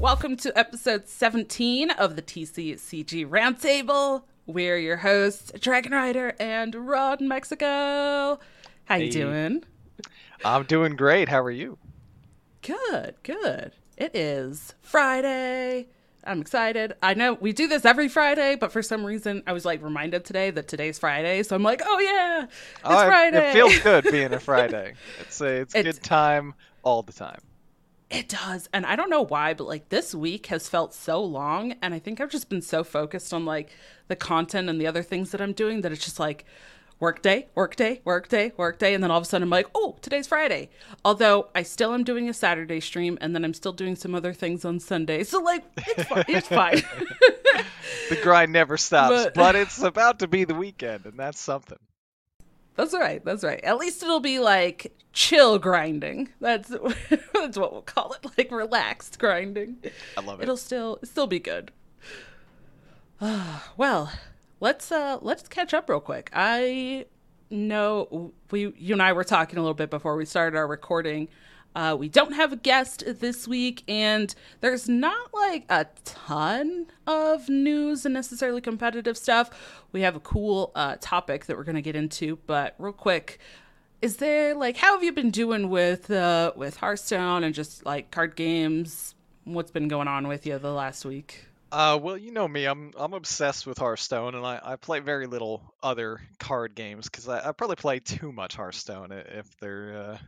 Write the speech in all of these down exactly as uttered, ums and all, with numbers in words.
Welcome to episode seventeen of the T C C G Roundtable. We're your hosts, Dragonrider and Ron Mexico. How you hey. doing? I'm doing great. How are you? Good, good. It is Friday. I'm excited. I know we do this every Friday, but for some reason I was like reminded today that today's Friday, so I'm like, oh yeah, it's oh, Friday. It feels good being a Friday. It's a it's, it's good time all the time. It does. And I don't know why, but like this week has felt so long. And I think I've just been so focused on like the content and the other things that I'm doing that it's just like work day, work day, work day, work day. And then all of a sudden I'm like, oh, today's Friday. Although I still am doing a Saturday stream and then I'm still doing some other things on Sunday. So like, it's fine. It's fine. The grind never stops, but, but it's about to be the weekend. And that's something. That's right. That's right. At least it'll be like chill grinding. That's that's what we'll call it. Like relaxed grinding. I love it. It'll still still be good. Uh, well, let's uh, let's catch up real quick. I know we you and I were talking a little bit before we started our recording. Uh, we don't have a guest this week, and there's not like a ton of news and necessarily competitive stuff. We have a cool uh, topic that we're going to get into, but real quick, is there like, how have you been doing with uh, with Hearthstone and just like card games? What's been going on with you the last week? Uh, well, you know me, I'm I'm obsessed with Hearthstone, and I, I play very little other card games because I, I probably play too much Hearthstone if they're... Uh...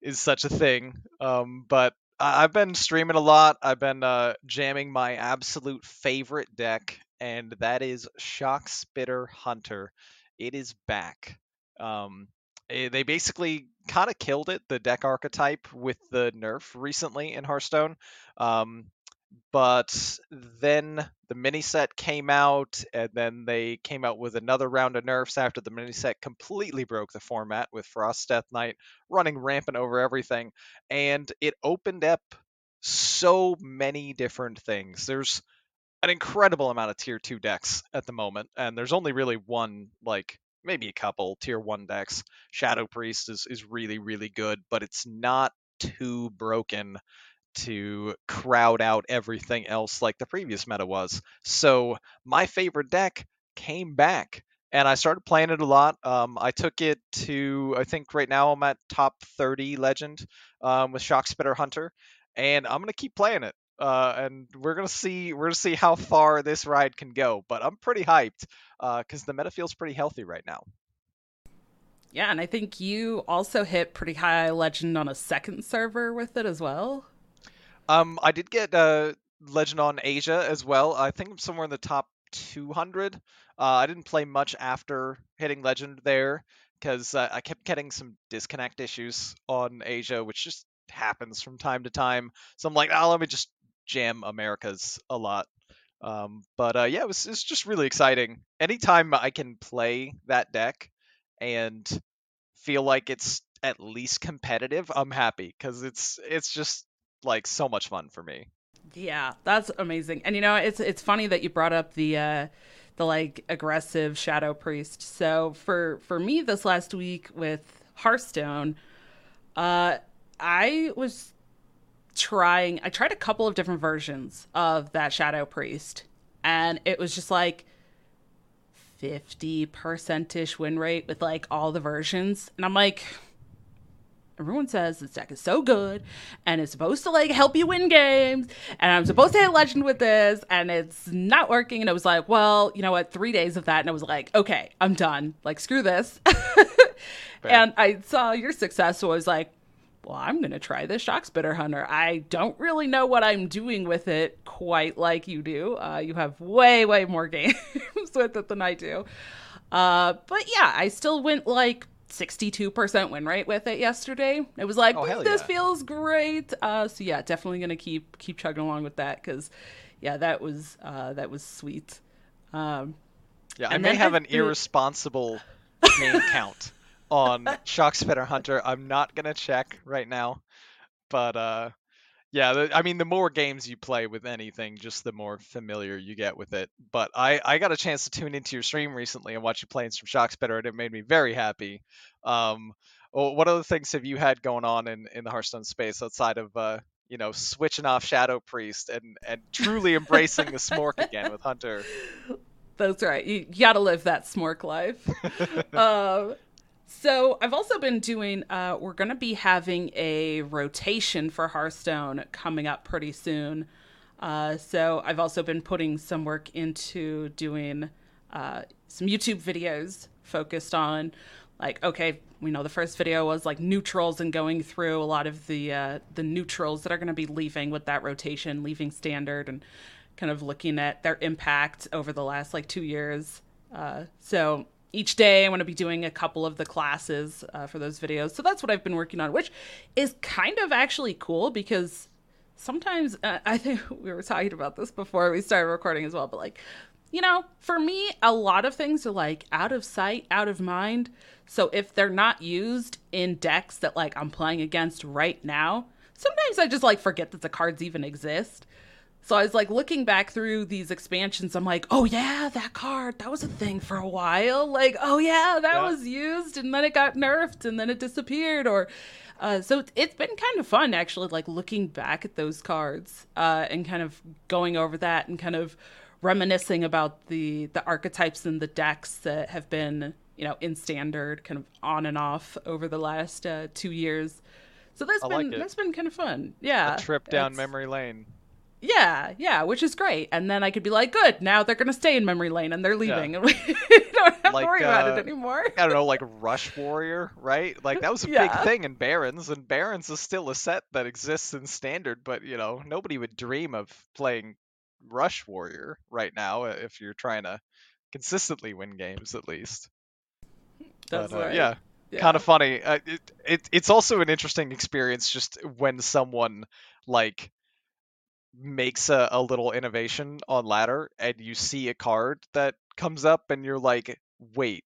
is such a thing, um but I- I've been streaming a lot. I've been uh jamming my absolute favorite deck, and that is Shockspitter Hunter. It is back. Um it, they basically kind of killed it, the deck archetype, with the nerf recently in Hearthstone, um but then the mini set came out, and then they came out with another round of nerfs after the mini set completely broke the format with Frost's Death Knight running rampant over everything. And it opened up so many different things. There's an incredible amount of tier two decks at the moment, and there's only really one, like maybe a couple tier one decks. Shadow Priest is, is really, really good, but it's not too broken to crowd out everything else like the previous meta was. So my favorite deck came back, and I started playing it a lot. Um, I took it to, I think right now I'm at top thirty legend um, with Shockspitter Hunter, and I'm gonna keep playing it. Uh, and we're gonna see, we're gonna see how far this ride can go. But I'm pretty hyped because uh, the meta feels pretty healthy right now. Yeah, and I think you also hit pretty high legend on a second server with it as well. Um, I did get uh, Legend on Asia as well. I think I'm somewhere in the top two hundred. Uh, I didn't play much after hitting Legend there because uh, I kept getting some disconnect issues on Asia, which just happens from time to time. So I'm like, oh, let me just jam Americas a lot. Um, but uh, yeah, it was, it's just really exciting. Anytime I can play that deck and feel like it's at least competitive, I'm happy because it's it's just... like so much fun for me. Yeah, that's amazing. And you know, it's it's funny that you brought up the uh the like aggressive Shadow Priest. So for for me this last week with Hearthstone, uh I was trying I tried a couple of different versions of that Shadow Priest, and it was just like fifty percent-ish win rate with like all the versions, and I'm like, everyone says this deck is so good and it's supposed to like help you win games, and I'm supposed to hit legend with this, and it's not working. And I was like, well, you know what? Three days of that. And I was like, okay, I'm done. Like, screw this. And I saw your success. So I was like, well, I'm going to try this Shockspitter Hunter. I don't really know what I'm doing with it quite like you do. Uh, you have way, way more games with it than I do. Uh, but yeah, I still went like sixty-two percent win rate with it yesterday. It was like, oh, yeah. This feels great. Uh, so yeah, definitely gonna keep keep chugging along with that because, yeah, that was uh, that was sweet. Um, yeah, I may have I, an irresponsible main count on Shockspitter Hunter. I'm not gonna check right now, but uh, yeah, the, I mean, the more games you play with anything, just the more familiar you get with it. But I, I got a chance to tune into your stream recently and watch you playing some Shockspitter, and it made me very happy. Um, well, what other things have you had going on in, in the Hearthstone space outside of uh, you know, switching off Shadow Priest and, and truly embracing the Smork again with Hunter. That's right. You gotta live that Smork life. um, so I've also been doing, uh, we're going to be having a rotation for Hearthstone coming up pretty soon. Uh, so I've also been putting some work into doing uh, some YouTube videos focused on, like, okay, we know the first video was like neutrals and going through a lot of the uh, the neutrals that are going to be leaving with that rotation, leaving standard, and kind of looking at their impact over the last like two years. Uh, so each day I'm going to be doing a couple of the classes uh, for those videos. So that's what I've been working on, which is kind of actually cool because sometimes uh, I think we were talking about this before we started recording as well, but like, you know, for me, a lot of things are like out of sight, out of mind. So if they're not used in decks that like I'm playing against right now, sometimes I just like forget that the cards even exist. So I was like looking back through these expansions. I'm like, oh yeah, that card, that was a thing for a while. Like, oh yeah, that yeah. was used and then it got nerfed and then it disappeared. Or uh, so it's been kind of fun actually, like looking back at those cards uh, and kind of going over that and kind of reminiscing about the the archetypes and the decks that have been, you know, in standard kind of on and off over the last uh, two years. So that's I been like that's been kind of fun. Yeah. A trip down memory lane. Yeah, yeah, which is great. And then I could be like, good, now they're going to stay in memory lane and they're leaving. Yeah. And we don't have like, to worry uh, about it anymore. I don't know, like Rush Warrior, right? Like that was a yeah. big thing in Barons, and Barons is still a set that exists in standard, but you know, nobody would dream of playing Rush Warrior right now if you're trying to consistently win games, at least. That's but, right. Uh, yeah, yeah. Kind of funny. Uh, it, it it's also an interesting experience just when someone like makes a, a little innovation on ladder and you see a card that comes up and you're like, wait,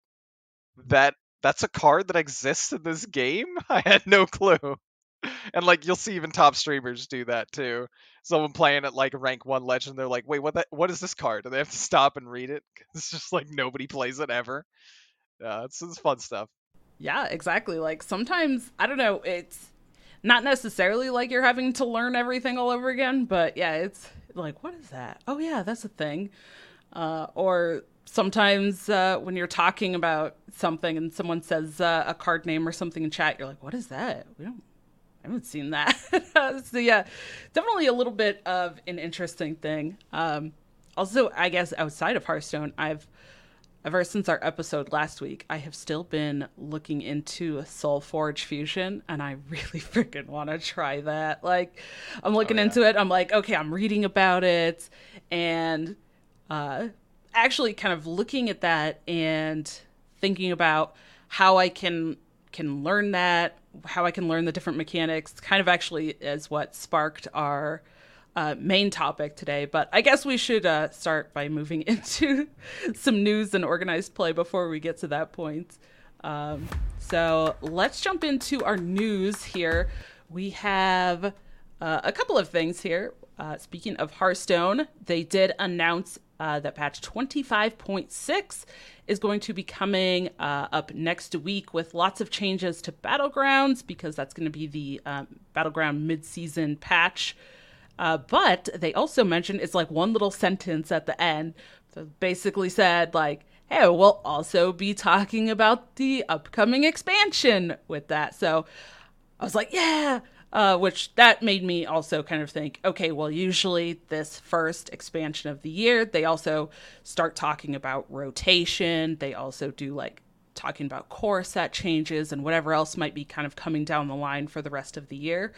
that that's a card that exists in this game? I had no clue. And like you'll see even top streamers do that too. Someone playing at like rank one legend, they're like, wait, what that what is this card? And they have to stop and read it. It's just like nobody plays it ever. Yeah, it's, it's fun stuff. Yeah, exactly. Like sometimes, I don't know, it's not necessarily like you're having to learn everything all over again, but yeah, it's like, what is that? Oh yeah, that's a thing. Uh, or sometimes uh, when you're talking about something and someone says uh, a card name or something in chat, you're like, what is that? We don't, I haven't seen that. So yeah, definitely a little bit of an interesting thing. Um, also, I guess outside of Hearthstone, I've, ever since our episode last week, I have still been looking into a Soulforge Fusion, and I really freaking want to try that. Like, I'm looking oh, yeah. into it. I'm like, okay, I'm reading about it, and uh, actually kind of looking at that and thinking about how I can can learn that, how I can learn the different mechanics. Kind of actually is what sparked our Uh, main topic today, but I guess we should uh, start by moving into some news and organized play before we get to that point. Um, so let's jump into our news here. We have uh, a couple of things here. Uh, speaking of Hearthstone, they did announce uh, that patch twenty-five point six is going to be coming uh, up next week with lots of changes to Battlegrounds because that's going to be the um, Battleground mid-season patch. Uh, but they also mentioned it's like one little sentence at the end. So basically said like, hey, we'll also be talking about the upcoming expansion with that. So I was like, yeah, uh, which that made me also kind of think, okay, well, usually this first expansion of the year, they also start talking about rotation. They also do like talking about core set changes and whatever else might be kind of coming down the line for the rest of the year.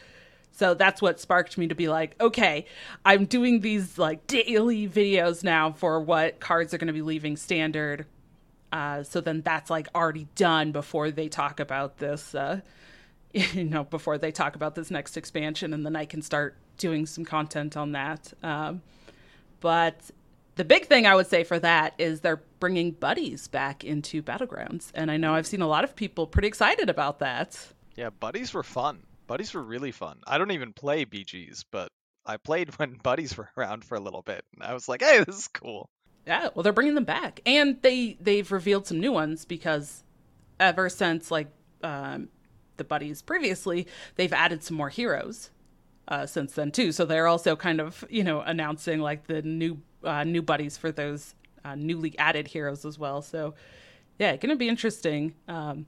So that's what sparked me to be like, okay, I'm doing these like daily videos now for what cards are going to be leaving standard. Uh, so then that's like already done before they talk about this, uh, you know, before they talk about this next expansion. And then I can start doing some content on that. Um, but the big thing I would say for that is they're bringing buddies back into Battlegrounds. And I know I've seen a lot of people pretty excited about that. Yeah, buddies were fun. Buddies were really fun. I don't even play B Gs, but I played when buddies were around for a little bit. And I was like, hey, this is cool. Yeah, well, they're bringing them back. And they, they've revealed some new ones because ever since, like, um, the buddies previously, they've added some more heroes. uh, since then too. So they're also kind of, you know, announcing like the new uh, new buddies for those uh, newly added heroes as well. So yeah, going to be interesting. Um,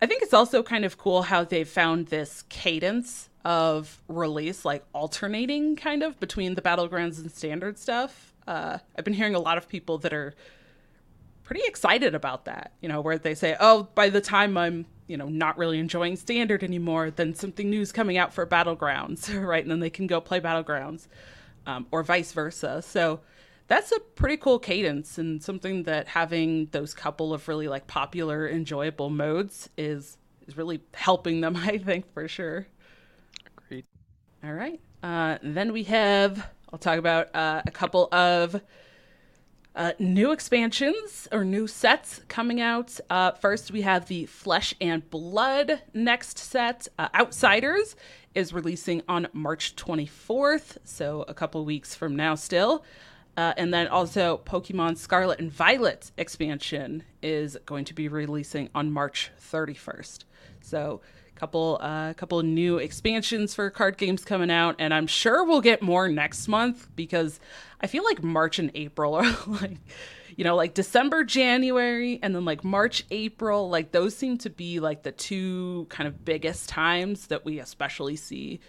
I think it's also kind of cool how they found this cadence of release, like alternating kind of between the Battlegrounds and standard stuff. Uh, I've been hearing a lot of people that are pretty excited about that, you know, where they say, oh, by the time I'm, you know, not really enjoying standard anymore, then something new is coming out for Battlegrounds, right? And then they can go play Battlegrounds, um, or vice versa. So that's a pretty cool cadence, and something that having those couple of really like popular, enjoyable modes is, is really helping them, I think, for sure. Agreed. All right. Uh, then we have, I'll talk about uh, a couple of uh, new expansions or new sets coming out. Uh, first, we have the Flesh and Blood next set. Uh, Outsiders is releasing on March twenty-fourth, so a couple weeks from now still. Uh, and then also Pokemon Scarlet and Violet expansion is going to be releasing on March thirty-first. So a couple, uh, couple new expansions for card games coming out. And I'm sure we'll get more next month, because I feel like March and April are like, you know, like December, January, and then like March, April. Like those seem to be like the two kind of biggest times that we especially see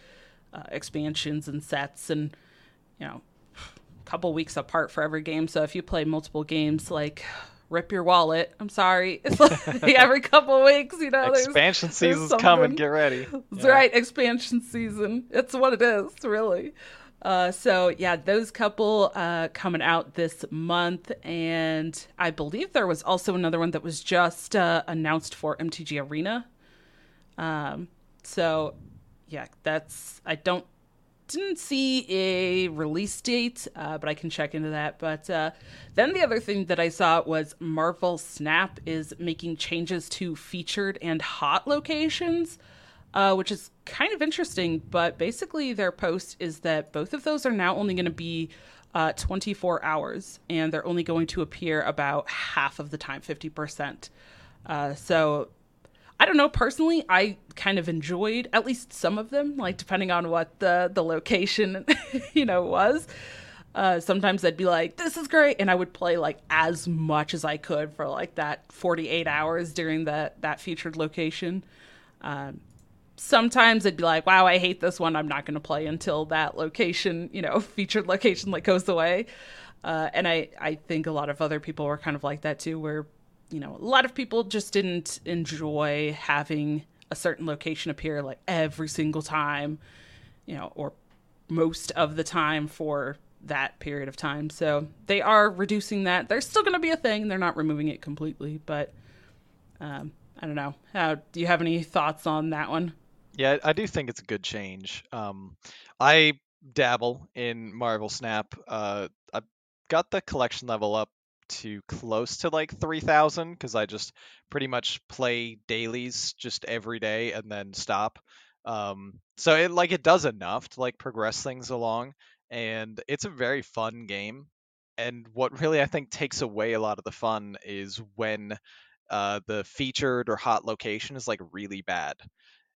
uh, expansions and sets and, you know, couple weeks apart for every game. So if you play multiple games, like, rip your wallet. I'm sorry. It's like every couple weeks, you know. Expansion there's, season's there's coming. Get ready. That's yeah. Right. Expansion season. It's what it is, really. Uh, so, yeah, those couple uh, coming out this month. And I believe there was also another one that was just uh, announced for M T G Arena. Um, so, yeah, that's... I don't didn't see a release date, uh, but I can check into that. But uh, then the other thing that I saw was Marvel Snap is making changes to featured and hot locations, uh, which is kind of interesting. But basically their post is that both of those are now only going to be uh, twenty-four hours, and they're only going to appear about half of the time, fifty percent. Uh, so I don't know. Personally, I kind of enjoyed at least some of them, like depending on what the, the location, you know, was. Uh, sometimes I'd be like, this is great. And I would play like as much as I could for like that forty-eight hours during that, that featured location. Um, sometimes I'd be like, wow, I hate this one. I'm not going to play until that location, you know, featured location like goes away. Uh, and I, I think a lot of other people were kind of like that too, where you know, a lot of people just didn't enjoy having a certain location appear like every single time, you know, or most of the time for that period of time. So they are reducing that. There's still going to be a thing. They're not removing it completely, but um, I don't know. How, do you have any thoughts on that one? Yeah, I do think it's a good change. Um, I dabble in Marvel Snap. Uh, I got the collection level up to close to like three thousand, because I just pretty much play dailies just every day and then stop. Um, so it like it does enough to like progress things along, and it's a very fun game. And what really I think takes away a lot of the fun is when uh, the featured or hot location is like really bad.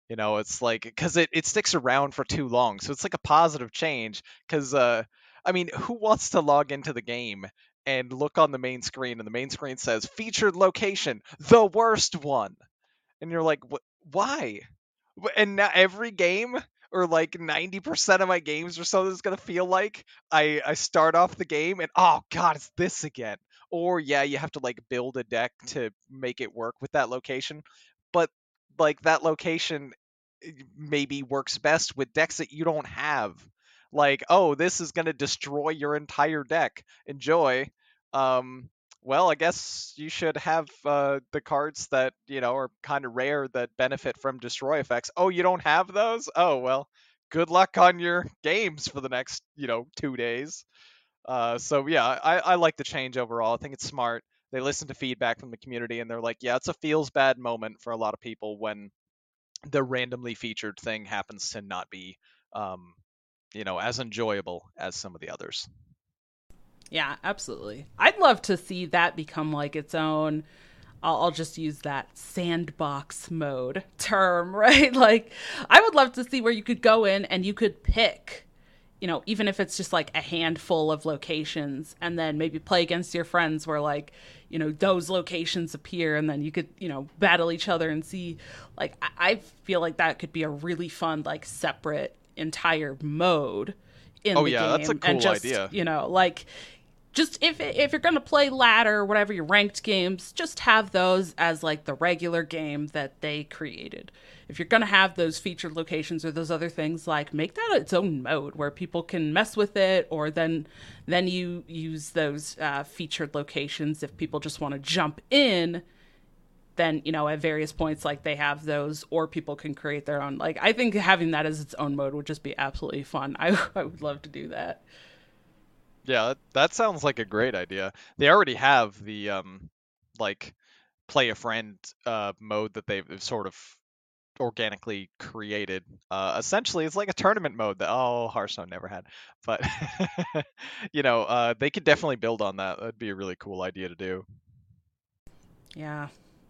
You know, it's like because it, it sticks around for too long. So it's like a positive change, because uh, I mean, who wants to log into the game and look on the main screen, and the main screen says, featured location, the worst one. And you're like, why? And now every game, or like ninety percent of my games or so, is going to feel like I, I start off the game and, oh, God, it's this again. Or, yeah, you have to like build a deck to make it work with that location. But like that location maybe works best with decks that you don't have. Like, oh, this is going to destroy your entire deck. Enjoy. Um, well, I guess you should have uh, the cards that, you know, are kind of rare that benefit from destroy effects. Oh, you don't have those? Oh, well, good luck on your games for the next, you know, two days. Uh, so, yeah, I, I like the change overall. I think it's smart. They listen to feedback from the community, and they're like, yeah, it's a feels bad moment for a lot of people when the randomly featured thing happens to not be um, you know, as enjoyable as some of the others. Yeah, absolutely. I'd love to see that become like its own I'll, I'll just use that sandbox mode term, right? Like, I would love to see where you could go in and you could pick, you know, even if it's just like a handful of locations, and then maybe play against your friends where, like, you know, those locations appear, and then you could, you know, battle each other and see, like, I, I feel like that could be a really fun, like, separate entire mode in oh, the yeah, game. Oh yeah, that's a cool and just, idea. You know, like, just if if you're going to play ladder, whatever your ranked games, just have those as, like, the regular game that they created. If you're going to have those featured locations or those other things, like, make that its own mode where people can mess with it, or then then you use those uh, featured locations if people just want to jump in. Then, you know, at various points, like, they have those, or people can create their own. Like, I think having that as its own mode would just be absolutely fun. I, I would love to do that. Yeah, that sounds like a great idea. They already have the, um, like, play a friend uh, mode that they've sort of organically created. Uh, essentially, it's like a tournament mode that, oh, Hearthstone never had. But, you know, uh, they could definitely build on that. That'd be a really cool idea to do. Yeah.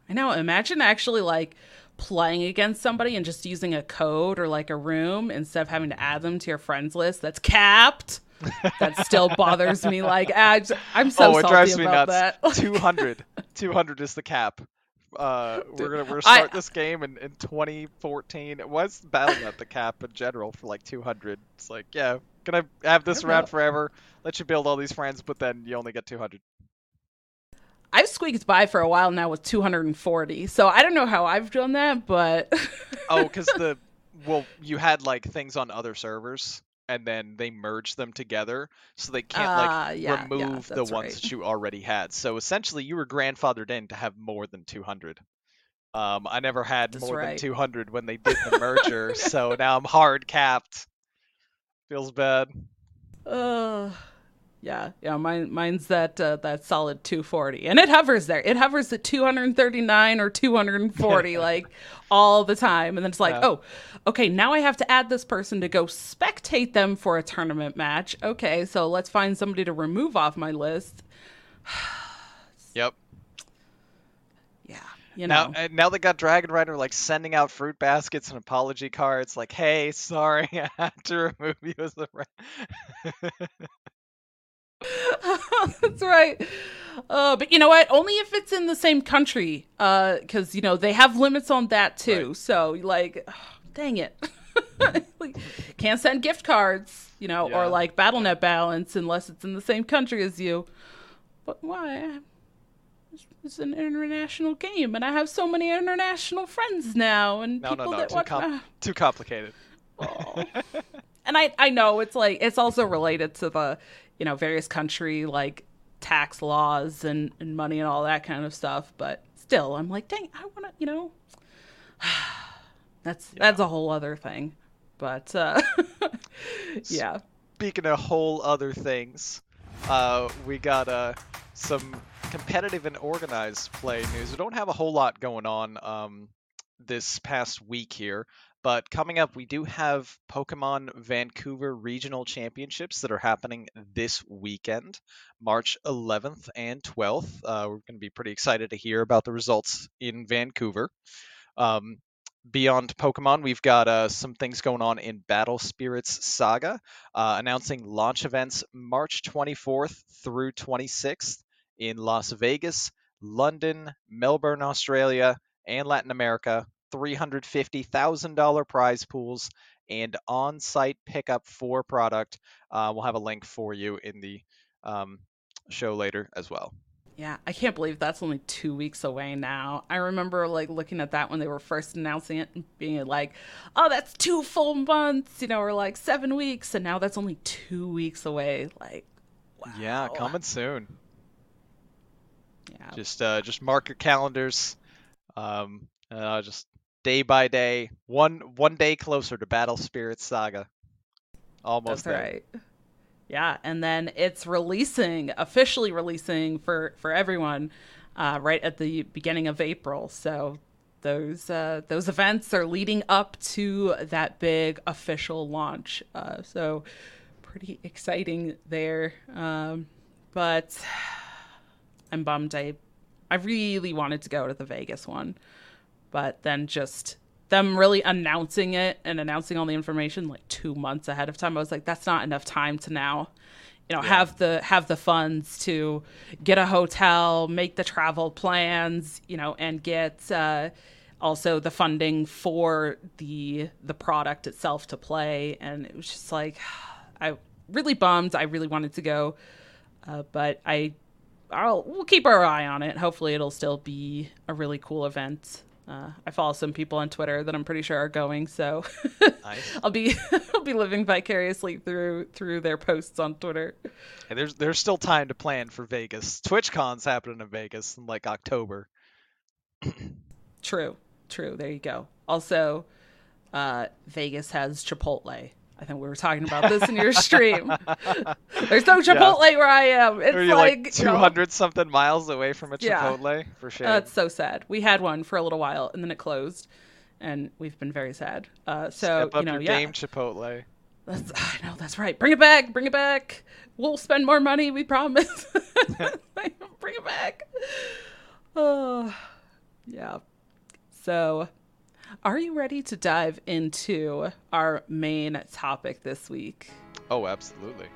I know. Imagine actually, like, playing against somebody and just using a code or, like, a room instead of having to add them to your friends list that's capped. That still bothers me. Like, I'm so oh, salty it drives about me nuts. That. two hundred two hundred is the cap. Uh, we're gonna we're start I, this game in, in twenty fourteen. It was Battle dot net the cap in general for like two hundred. It's like, yeah, gonna have this around know. forever. Let you build all these friends, but then you only get two hundred. I've squeaked by for a while now with two hundred forty, so I don't know how I've done that, but oh, because the well, you had like things on other servers. And then they merge them together, so they can't like uh, yeah, remove yeah, the ones right. that you already had. So essentially, you were grandfathered in to have more than two hundred. Um, I never had that's more right. than two hundred when they did the merger, so now I'm hard capped. Feels bad. Uh, yeah, yeah. Mine, mine's that uh, that solid two forty, and it hovers there. It hovers at two thirty-nine or two forty, like all the time, and then it's like, yeah. oh. Okay, now I have to add this person to go spectate them for a tournament match. Okay, so let's find somebody to remove off my list. Yep. Yeah. You know. Now, now they got dragonrider like sending out fruit baskets and apology cards. Like, hey, sorry, I had to remove you as the friend. That's right. Uh, but you know what? Only if it's in the same country, because uh, you know they have limits on that too. Right. So like. Dang it. Like, can't send gift cards, you know, yeah. or like Battle dot net balance unless it's in the same country as you. But why? It's, it's an international game, and I have so many international friends now. And no, people no, no, that too, watch, com- uh, too complicated. Oh. And I, I know it's like, it's also related to the, you know, various country, like tax laws and, and money and all that kind of stuff. But still, I'm like, dang, I want to, you know. That's yeah. that's a whole other thing, but uh, yeah. Speaking of whole other things, uh, we got uh, some competitive and organized play news. We don't have a whole lot going on um, this past week here, but coming up, we do have Pokemon Vancouver Regional Championships that are happening this weekend, March eleventh and twelfth. Uh, we're going to be pretty excited to hear about the results in Vancouver. Um, Beyond Pokemon, we've got uh, some things going on in Battle Spirits Saga, uh, announcing launch events March twenty-fourth through twenty-sixth in Las Vegas, London, Melbourne, Australia, and Latin America, three hundred fifty thousand dollars prize pools, and on-site pickup for product. Uh, we'll have a link for you in the um, show later as well. Yeah, I can't believe that's only two weeks away now. I remember like looking at that when they were first announcing it and being like, oh, that's two full months, you know, or like seven weeks. And now that's only two weeks away. Like, wow. Yeah, coming soon. Yeah. Just uh, just mark your calendars. Um, uh, just day by day, one one day closer to Battle Spirits Saga. Almost that's there. Right. Yeah, and then it's releasing, officially releasing for, for everyone uh, right at the beginning of April. So those uh, those events are leading up to that big official launch. Uh, so pretty exciting there. Um, but I'm bummed I I really wanted to go to the Vegas one, but then just them really announcing it and announcing all the information like two months ahead of time, I was like, that's not enough time to now, you know, yeah. have the have the funds to get a hotel, make the travel plans, you know, and get uh, also the funding for the the product itself to play. And it was just like, I really bummed. I really wanted to go, uh, but I I'll we'll keep our eye on it. Hopefully, it'll still be a really cool event. Uh, I follow some people on Twitter that I'm pretty sure are going, so nice. I'll be I'll be living vicariously through through their posts on Twitter. Hey, there's there's still time to plan for Vegas. TwitchCon's happening in Vegas in like October. True, true. There you go. Also, uh, Vegas has Chipotle. I think we were talking about this in your stream. There's no Chipotle yeah. where I am. It's like, like two hundred you know, something miles away from a Chipotle. Yeah. For shame. That's so sad. We had one for a little while and then it closed and we've been very sad. Uh, so, Step up you know, your yeah. game, Chipotle. That's, I know, that's right. Bring it back. Bring it back. We'll spend more money. We promise. Bring it back. Oh, yeah. So, are you ready to dive into our main topic this week? Oh, absolutely.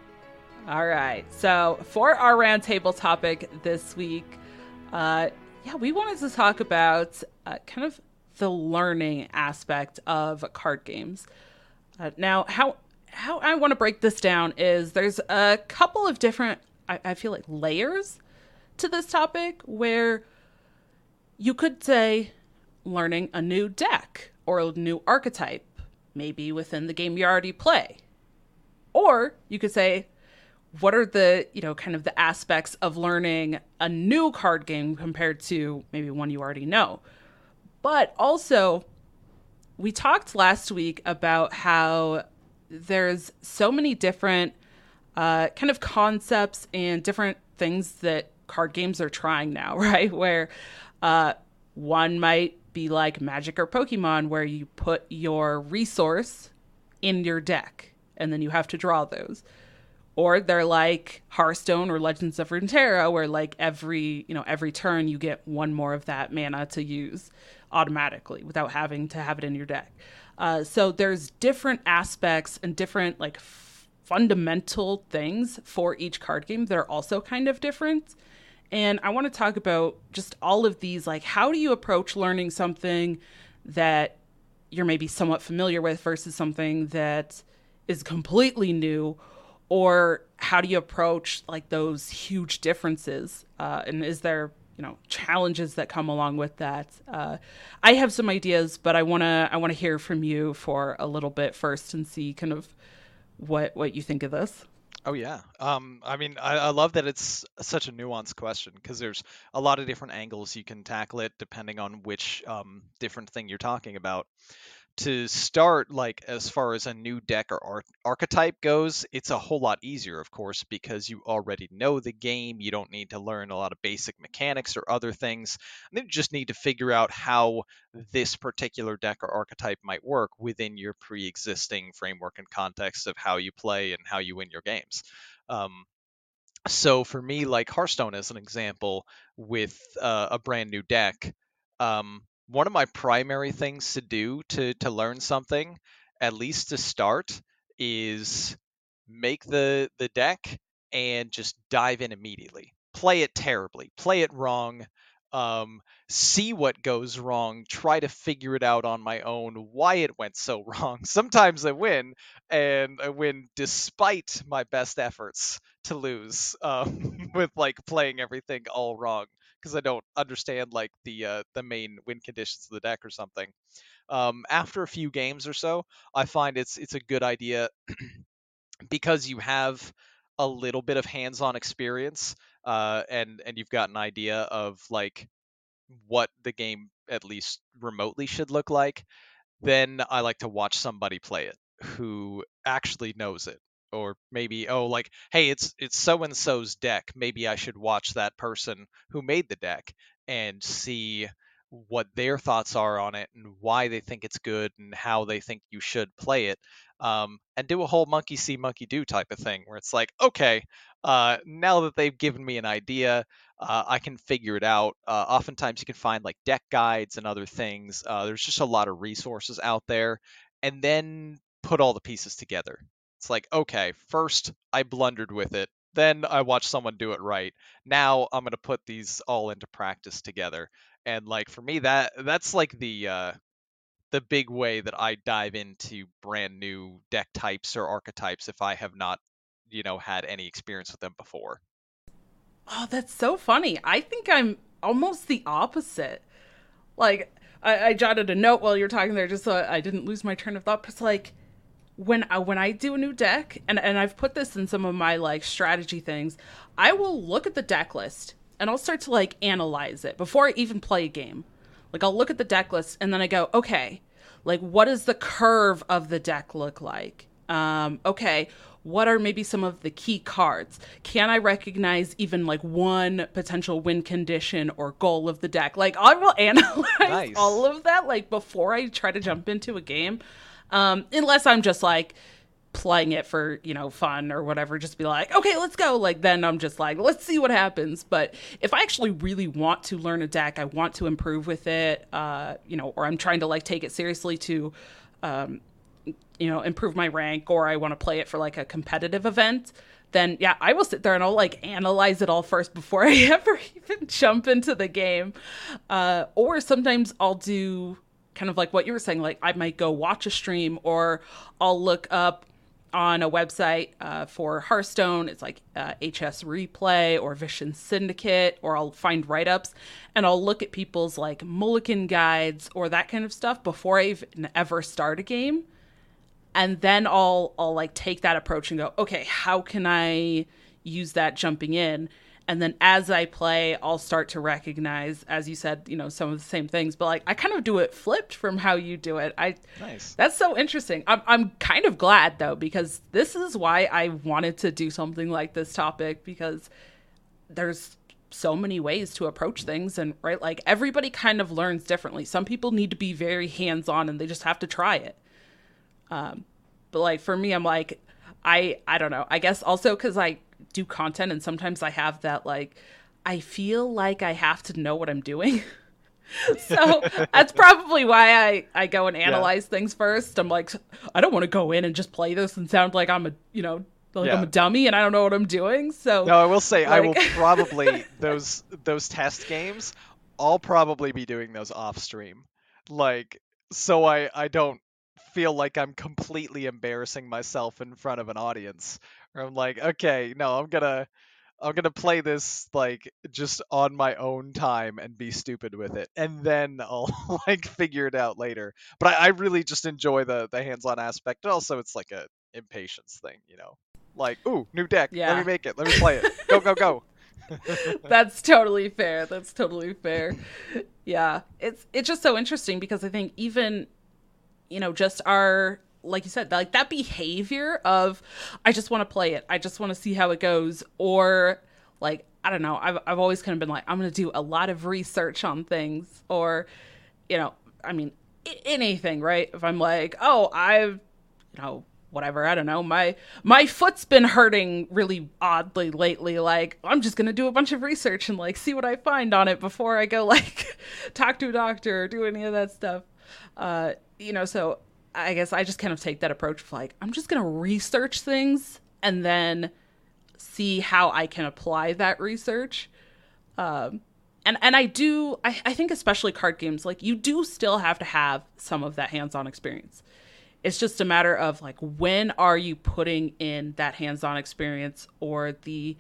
All right. So for our roundtable topic this week, uh, yeah, we wanted to talk about uh, kind of the learning aspect of card games. Uh, now, how how I want to break this down is there's a couple of different, I, I feel like, layers to this topic where you could say learning a new deck or a new archetype, maybe within the game you already play. Or you could say, what are the, you know, kind of the aspects of learning a new card game compared to maybe one you already know? But also, we talked last week about how there's so many different uh, kind of concepts and different things that card games are trying now, right? Where uh, one might be like Magic or Pokemon, where you put your resource in your deck and then you have to draw those. Or they're like Hearthstone or Legends of Runeterra, where like every, you know, every turn you get one more of that mana to use automatically without having to have it in your deck. Uh, so there's different aspects and different like f- fundamental things for each card game that are also kind of different. And I want to talk about just all of these, like, how do you approach learning something that you're maybe somewhat familiar with versus something that is completely new, or how do you approach like those huge differences? Uh, and is there, you know, challenges that come along with that? Uh, I have some ideas, but I want to I want to hear from you for a little bit first and see kind of what what you think of this. Oh, yeah. Um, I mean, I, I love that it's such a nuanced question because there's a lot of different angles you can tackle it depending on which um, different thing you're talking about. To start, like, as far as a new deck or ar- archetype goes, it's a whole lot easier, of course, because you already know the game. You don't need to learn a lot of basic mechanics or other things. And then you just need to figure out how this particular deck or archetype might work within your pre-existing framework and context of how you play and how you win your games. Um, so for me, like Hearthstone as an example, with uh, a brand new deck, um, one of my primary things to do to, to learn something, at least to start, is make the, the deck and just dive in immediately. Play it terribly. Play it wrong. Um, see what goes wrong. Try to figure it out on my own why it went so wrong. Sometimes I win, and I win despite my best efforts to lose um, with like playing everything all wrong, because I don't understand like the uh, the main win conditions of the deck or something. Um, after a few games or so, I find it's it's a good idea because you have a little bit of hands-on experience uh, and and you've got an idea of like what the game at least remotely should look like. Then I like to watch somebody play it who actually knows it. Or maybe, oh, like, hey, it's it's so-and-so's deck. Maybe I should watch that person who made the deck and see what their thoughts are on it and why they think it's good and how they think you should play it. Um, and do a whole monkey see, monkey do type of thing where it's like, okay, uh, now that they've given me an idea, uh, I can figure it out. Uh, oftentimes you can find like deck guides and other things. Uh, there's just a lot of resources out there, and then put all the pieces together. It's like, okay, first I blundered with it. Then I watched someone do it right. Now I'm going to put these all into practice together. And like, for me, that that's like the, uh, the big way that I dive into brand new deck types or archetypes if I have not, you know, had any experience with them before. Oh, that's so funny. I think I'm almost the opposite. Like, I, I jotted a note while you're talking there just so I didn't lose my train of thought. But it's like, when I, when I do a new deck, and, and I've put this in some of my, like, strategy things, I will look at the deck list, and I'll start to, like, analyze it before I even play a game. Like, I'll look at the deck list, and then I go, okay, like, what does the curve of the deck look like? Um, okay, what are maybe some of the key cards? Can I recognize even, like, one potential win condition or goal of the deck? Like, I will analyze nice. all of that, like, before I try to jump into a game. Um, unless I'm just like playing it for, you know, fun or whatever, just be like, okay, let's go. Like, then I'm just like, let's see what happens. But if I actually really want to learn a deck, I want to improve with it, uh, you know, or I'm trying to like take it seriously to, um, you know, improve my rank, or I want to play it for like a competitive event, then yeah, I will sit there and I'll like analyze it all first before I ever even jump into the game. Uh, or sometimes I'll do kind of like what you were saying, like I might go watch a stream, or I'll look up on a website uh, for Hearthstone. It's like uh, H S Replay or Vision Syndicate, or I'll find write-ups and I'll look at people's like mulligan guides or that kind of stuff before I even ever start a game. And then I'll, I'll like take that approach and go, okay, how can I use that jumping in? And then as I play, I'll start to recognize, as you said, you know, some of the same things. But like, I kind of do it flipped from how you do it. I nice. That's so interesting. I'm I'm kind of glad, though, because this is why I wanted to do something like this topic, because there's so many ways to approach things. And right, like everybody kind of learns differently. Some people need to be very hands on and they just have to try it. Um, but like for me, I'm like, I, I don't know, I guess also because I do content and sometimes I have that like I feel like I have to know what I'm doing. So that's probably why I I go and analyze yeah. things first. I'm like, I don't want to go in and just play this and sound like I'm a you know like yeah. I'm a dummy and I don't know what I'm doing. So no, I will say like... I will probably those those test games, I'll probably be doing those off stream, like so I I don't feel like I'm completely embarrassing myself in front of an audience. I'm like, okay, no, I'm gonna, I'm gonna play this like just on my own time and be stupid with it, and then I'll like figure it out later. But I, I really just enjoy the the hands-on aspect. Also, it's like a impatience thing, you know, like, ooh, new deck, yeah. let me make it, let me play it, go, go, go. That's totally fair. That's totally fair. Yeah, it's it's just so interesting because I think even, you know, just our. Like you said, like that behavior of, I just want to play it. I just want to see how it goes. Or like, I don't know. I've I've always kind of been like, I'm going to do a lot of research on things, or, you know, I mean, I- anything, right? If I'm like, oh, I've, you know, whatever. I don't know. My, my foot's been hurting really oddly lately. Like, I'm just going to do a bunch of research and like, see what I find on it before I go like talk to a doctor or do any of that stuff. Uh, you know, so I guess I just kind of take that approach of like, I'm just going to research things and then see how I can apply that research. Um, and, and I do, I, I think especially card games, like you do still have to have some of that hands-on experience. It's just a matter of like, when are you putting in that hands-on experience or the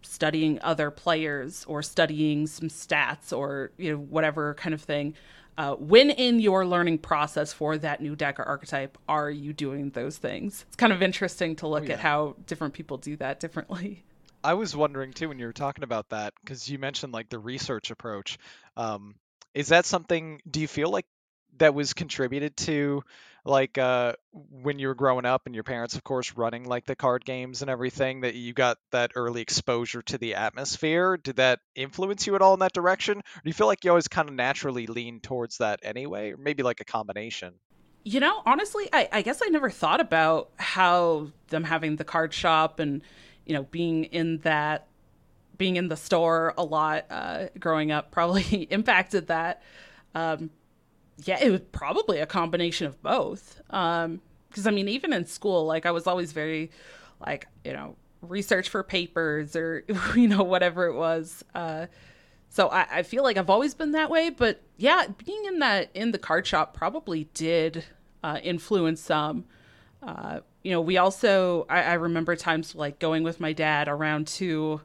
studying other players or studying some stats or, you know, whatever kind of thing. Uh, when in your learning process for that new deck or archetype are you doing those things? It's kind of interesting to look oh, yeah. at how different people do that differently. I was wondering, too, when you were talking about that, because you mentioned, like, the research approach. Um, is that something, do you feel like that was contributed to, like, uh, when you were growing up and your parents, of course, running, like, the card games and everything, that you got that early exposure to the atmosphere? Did that influence you at all in that direction? Or do you feel like you always kind of naturally lean towards that anyway? Or maybe, like, a combination? You know, honestly, I, I guess I never thought about how them having the card shop and, you know, being in that, being in the store a lot uh, growing up probably impacted that. Um, yeah, it was probably a combination of both. Um, because, I mean, even in school, like, I was always very, like, you know, research for papers or, you know, whatever it was. Uh, so I, I feel like I've always been that way. But, yeah, being in that, in the card shop probably did uh, influence some. Uh, you know, we also, I, I remember times, like, going with my dad around to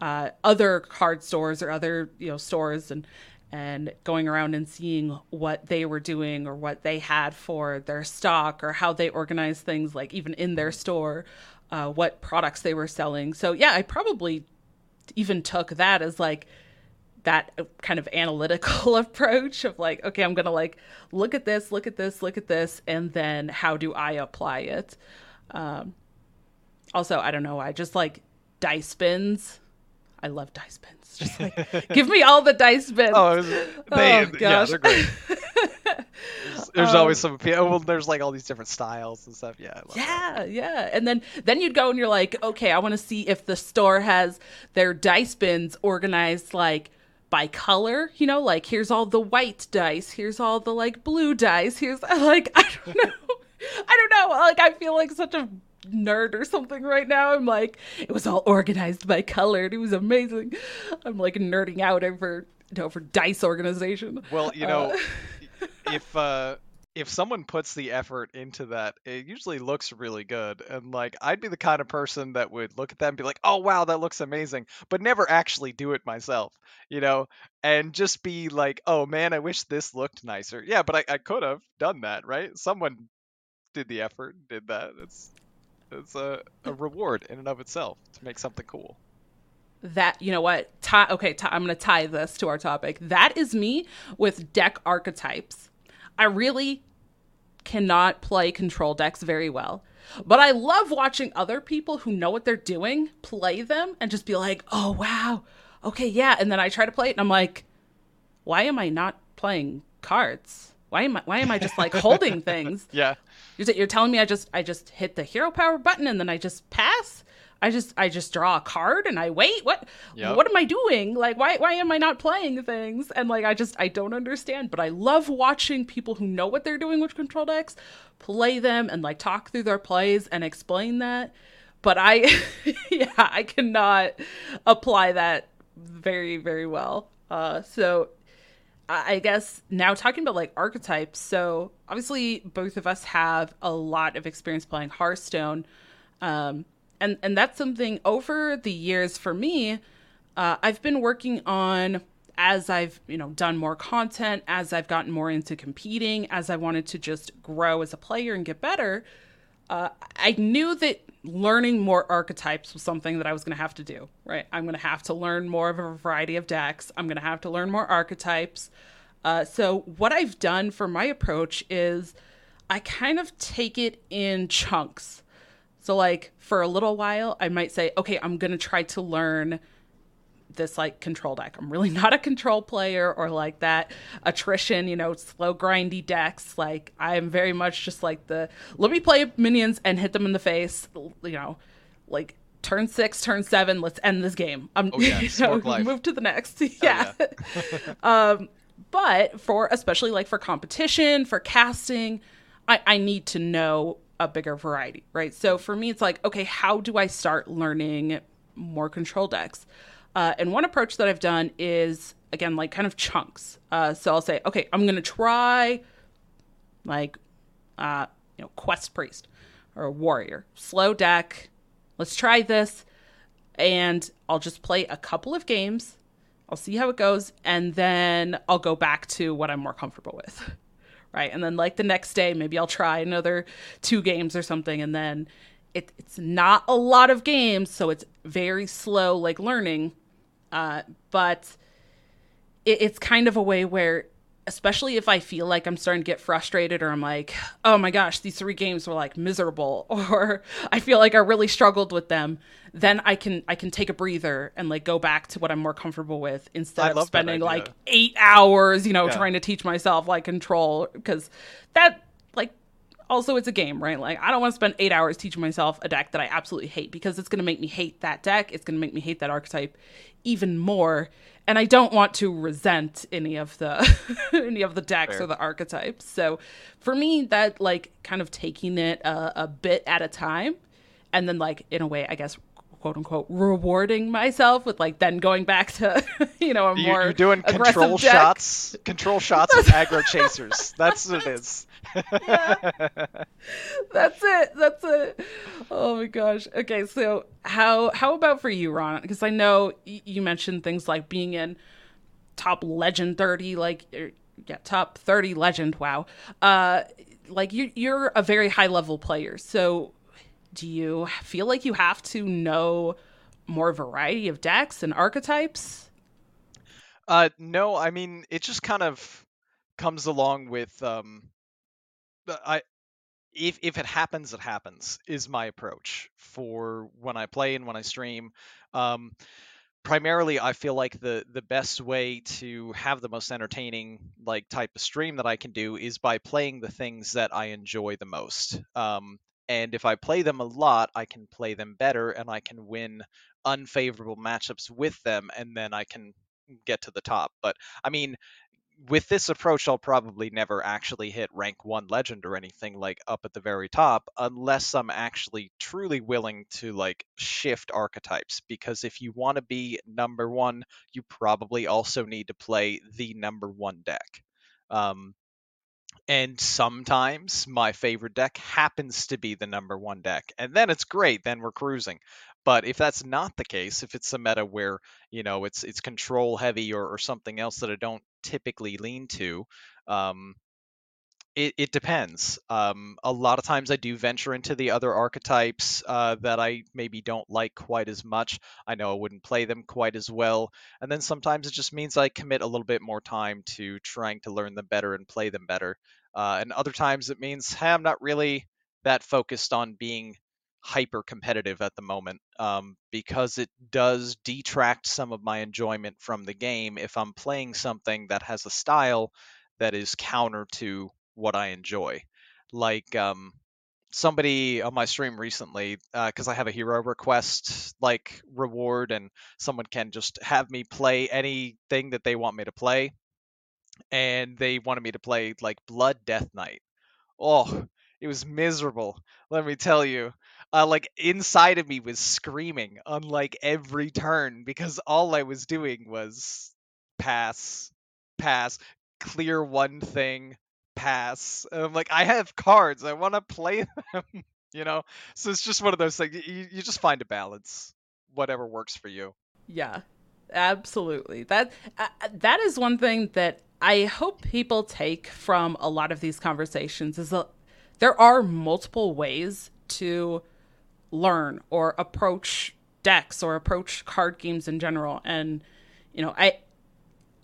uh, other card stores or other, you know, stores and and going around and seeing what they were doing or what they had for their stock or how they organized things, like even in their store, uh, what products they were selling. So yeah, I probably even took that as like that kind of analytical approach of like, okay, I'm going to like, look at this, look at this, look at this. And then how do I apply it? Um, also, I don't know. I just like dice spins. I love dice bins. Just like, give me all the dice bins. Oh, they, oh gosh. Yeah, they're great. There's, there's um, always some, well, there's like all these different styles and stuff. Yeah. I love yeah. That. Yeah. And then, then you'd go and you're like, okay, I want to see if the store has their dice bins organized like by color, you know, like here's all the white dice. Here's all the like blue dice. Here's like, I don't know. I don't know. Like, I feel like such a nerd or something right now. I'm like, it was all organized by color. It was amazing. I'm like nerding out over over dice organization. Well, you know, uh, if uh if someone puts the effort into that, it usually looks really good. And like, I'd be the kind of person that would look at that and be like, oh wow, that looks amazing, but never actually do it myself, you know, and just be like, oh man, I wish this looked nicer. Yeah, but I, I could have done that, right? Someone did the effort, did that. It's It's a, a reward in and of itself to make something cool. That, you know what? T- okay, t- I'm going to tie this to our topic. That is me with deck archetypes. I really cannot play control decks very well. But I love watching other people who know what they're doing play them and just be like, oh, wow. Okay, yeah. And then I try to play it and I'm like, why am I not playing cards? Why am I, why am I just like holding things? Yeah. You're, you're telling me I just, I just hit the hero power button and then I just pass. I just, I just draw a card and I wait. What, yep. What am I doing? Like, why, why am I not playing things? And like, I just, I don't understand, but I love watching people who know what they're doing with control decks play them and like talk through their plays and explain that. But I, yeah, I cannot apply that very, very well. Uh, so I guess now talking about like archetypes. So obviously both of us have a lot of experience playing Hearthstone. Um, and, and that's something over the years for me, uh, I've been working on as I've, you know, done more content, as I've gotten more into competing, as I wanted to just grow as a player and get better. Uh, I knew that learning more archetypes was something that I was going to have to do, right? I'm going to have to learn more of a variety of decks. I'm going to have to learn more archetypes. Uh, so what I've done for my approach is I kind of take it in chunks. So like for a little while, I might say, okay, I'm going to try to learn this like control deck. I'm really not a control player or like that attrition, you know, slow grindy decks. Like I'm very much just like the, let me play minions and hit them in the face, you know, like turn six, turn seven, let's end this game. I'm oh, yeah. You know, move to the next. Yeah. Oh, yeah. um, but for, especially like for competition, for casting, I, I need to know a bigger variety, right? So for me, it's like, okay, how do I start learning more control decks? Uh, and one approach that I've done is, again, like kind of chunks. Uh, so I'll say, okay, I'm going to try like, uh, you know, Quest Priest or Warrior, slow deck. Let's try this. And I'll just play a couple of games. I'll see how it goes. And then I'll go back to what I'm more comfortable with. Right. And then like the next day, maybe I'll try another two games or something. And then it, it's not a lot of games. So it's very slow, like learning. Uh, but it, it's kind of a way where, especially if I feel like I'm starting to get frustrated or I'm like, oh my gosh, these three games were like miserable, or I feel like I really struggled with them, then I can I can take a breather and like go back to what I'm more comfortable with instead of spending like eight hours, you know, yeah. trying to teach myself like control, because that like Also, it's a game, right? Like, I don't want to spend eight hours teaching myself a deck that I absolutely hate, because it's going to make me hate that deck. It's going to make me hate that archetype even more. And I don't want to resent any of the any of the decks Fair. Or the archetypes. So for me, that, like, kind of taking it a, a bit at a time, and then, like, in a way, I guess, quote unquote, rewarding myself with, like, then going back to, you know, a more You're doing control deck. shots, control shots with aggro chasers. That's what it is. Yeah. That's it. That's it. Oh my gosh. Okay, so how how about for you, Ron? Because I know you mentioned things like being in top legend thirty, like yeah, top thirty legend. Wow. Uh, like you you're a very high level player. So do you feel like you have to know more variety of decks and archetypes? Uh, no, I mean, it just kind of comes along with um. I, if if it happens, it happens is my approach for when I play and when I stream. Um, primarily, I feel like the the best way to have the most entertaining, like, type of stream that I can do is by playing the things that I enjoy the most. Um, and if I play them a lot, I can play them better, and I can win unfavorable matchups with them, and then I can get to the top. But I mean, with this approach, I'll probably never actually hit rank one legend or anything, like, up at the very top, unless I'm actually truly willing to, like, shift archetypes. Because if you want to be number one, you probably also need to play the number one deck. Um, and sometimes my favorite deck happens to be the number one deck, and then it's great. Then we're cruising. But if that's not the case, if it's a meta where, you know, it's it's control heavy or, or something else that I don't typically lean to, um it, it depends. Um a lot of times I do venture into the other archetypes uh that I maybe don't like quite as much. I know I wouldn't play them quite as well, and then sometimes it just means I commit a little bit more time to trying to learn them better and play them better, uh and other times it means, hey, I'm not really that focused on being hyper competitive at the moment, um, because it does detract some of my enjoyment from the game if I'm playing something that has a style that is counter to what I enjoy. Like, um, somebody on my stream recently, because uh, I have a hero request, like, reward, and someone can just have me play anything that they want me to play, and they wanted me to play, like, Blood Death Knight. Oh, it was miserable, let me tell you. Uh, like, inside of me was screaming on, like, every turn, because all I was doing was pass, pass, clear one thing, pass. And I'm like, I have cards, I want to play them, you know? So it's just one of those things. You, you just find a balance, whatever works for you. Yeah, absolutely. That uh, that is one thing that I hope people take from a lot of these conversations, is that there are multiple ways to learn or approach decks or approach card games in general. And, you know, I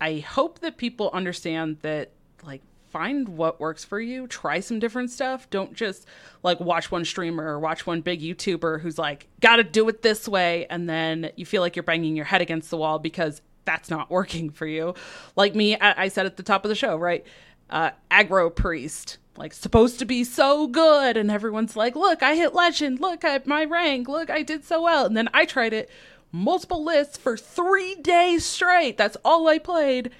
I hope that people understand that, like, find what works for you, try some different stuff. Don't just, like, watch one streamer or watch one big YouTuber who's like, gotta do it this way, and then you feel like you're banging your head against the wall because that's not working for you. Like me, I, I said at the top of the show, right? Uh, Aggro Priest, like, supposed to be so good, and everyone's like, look, I hit legend, look at my rank, look, I did so well. And then I tried it multiple lists for three days straight, that's all I played,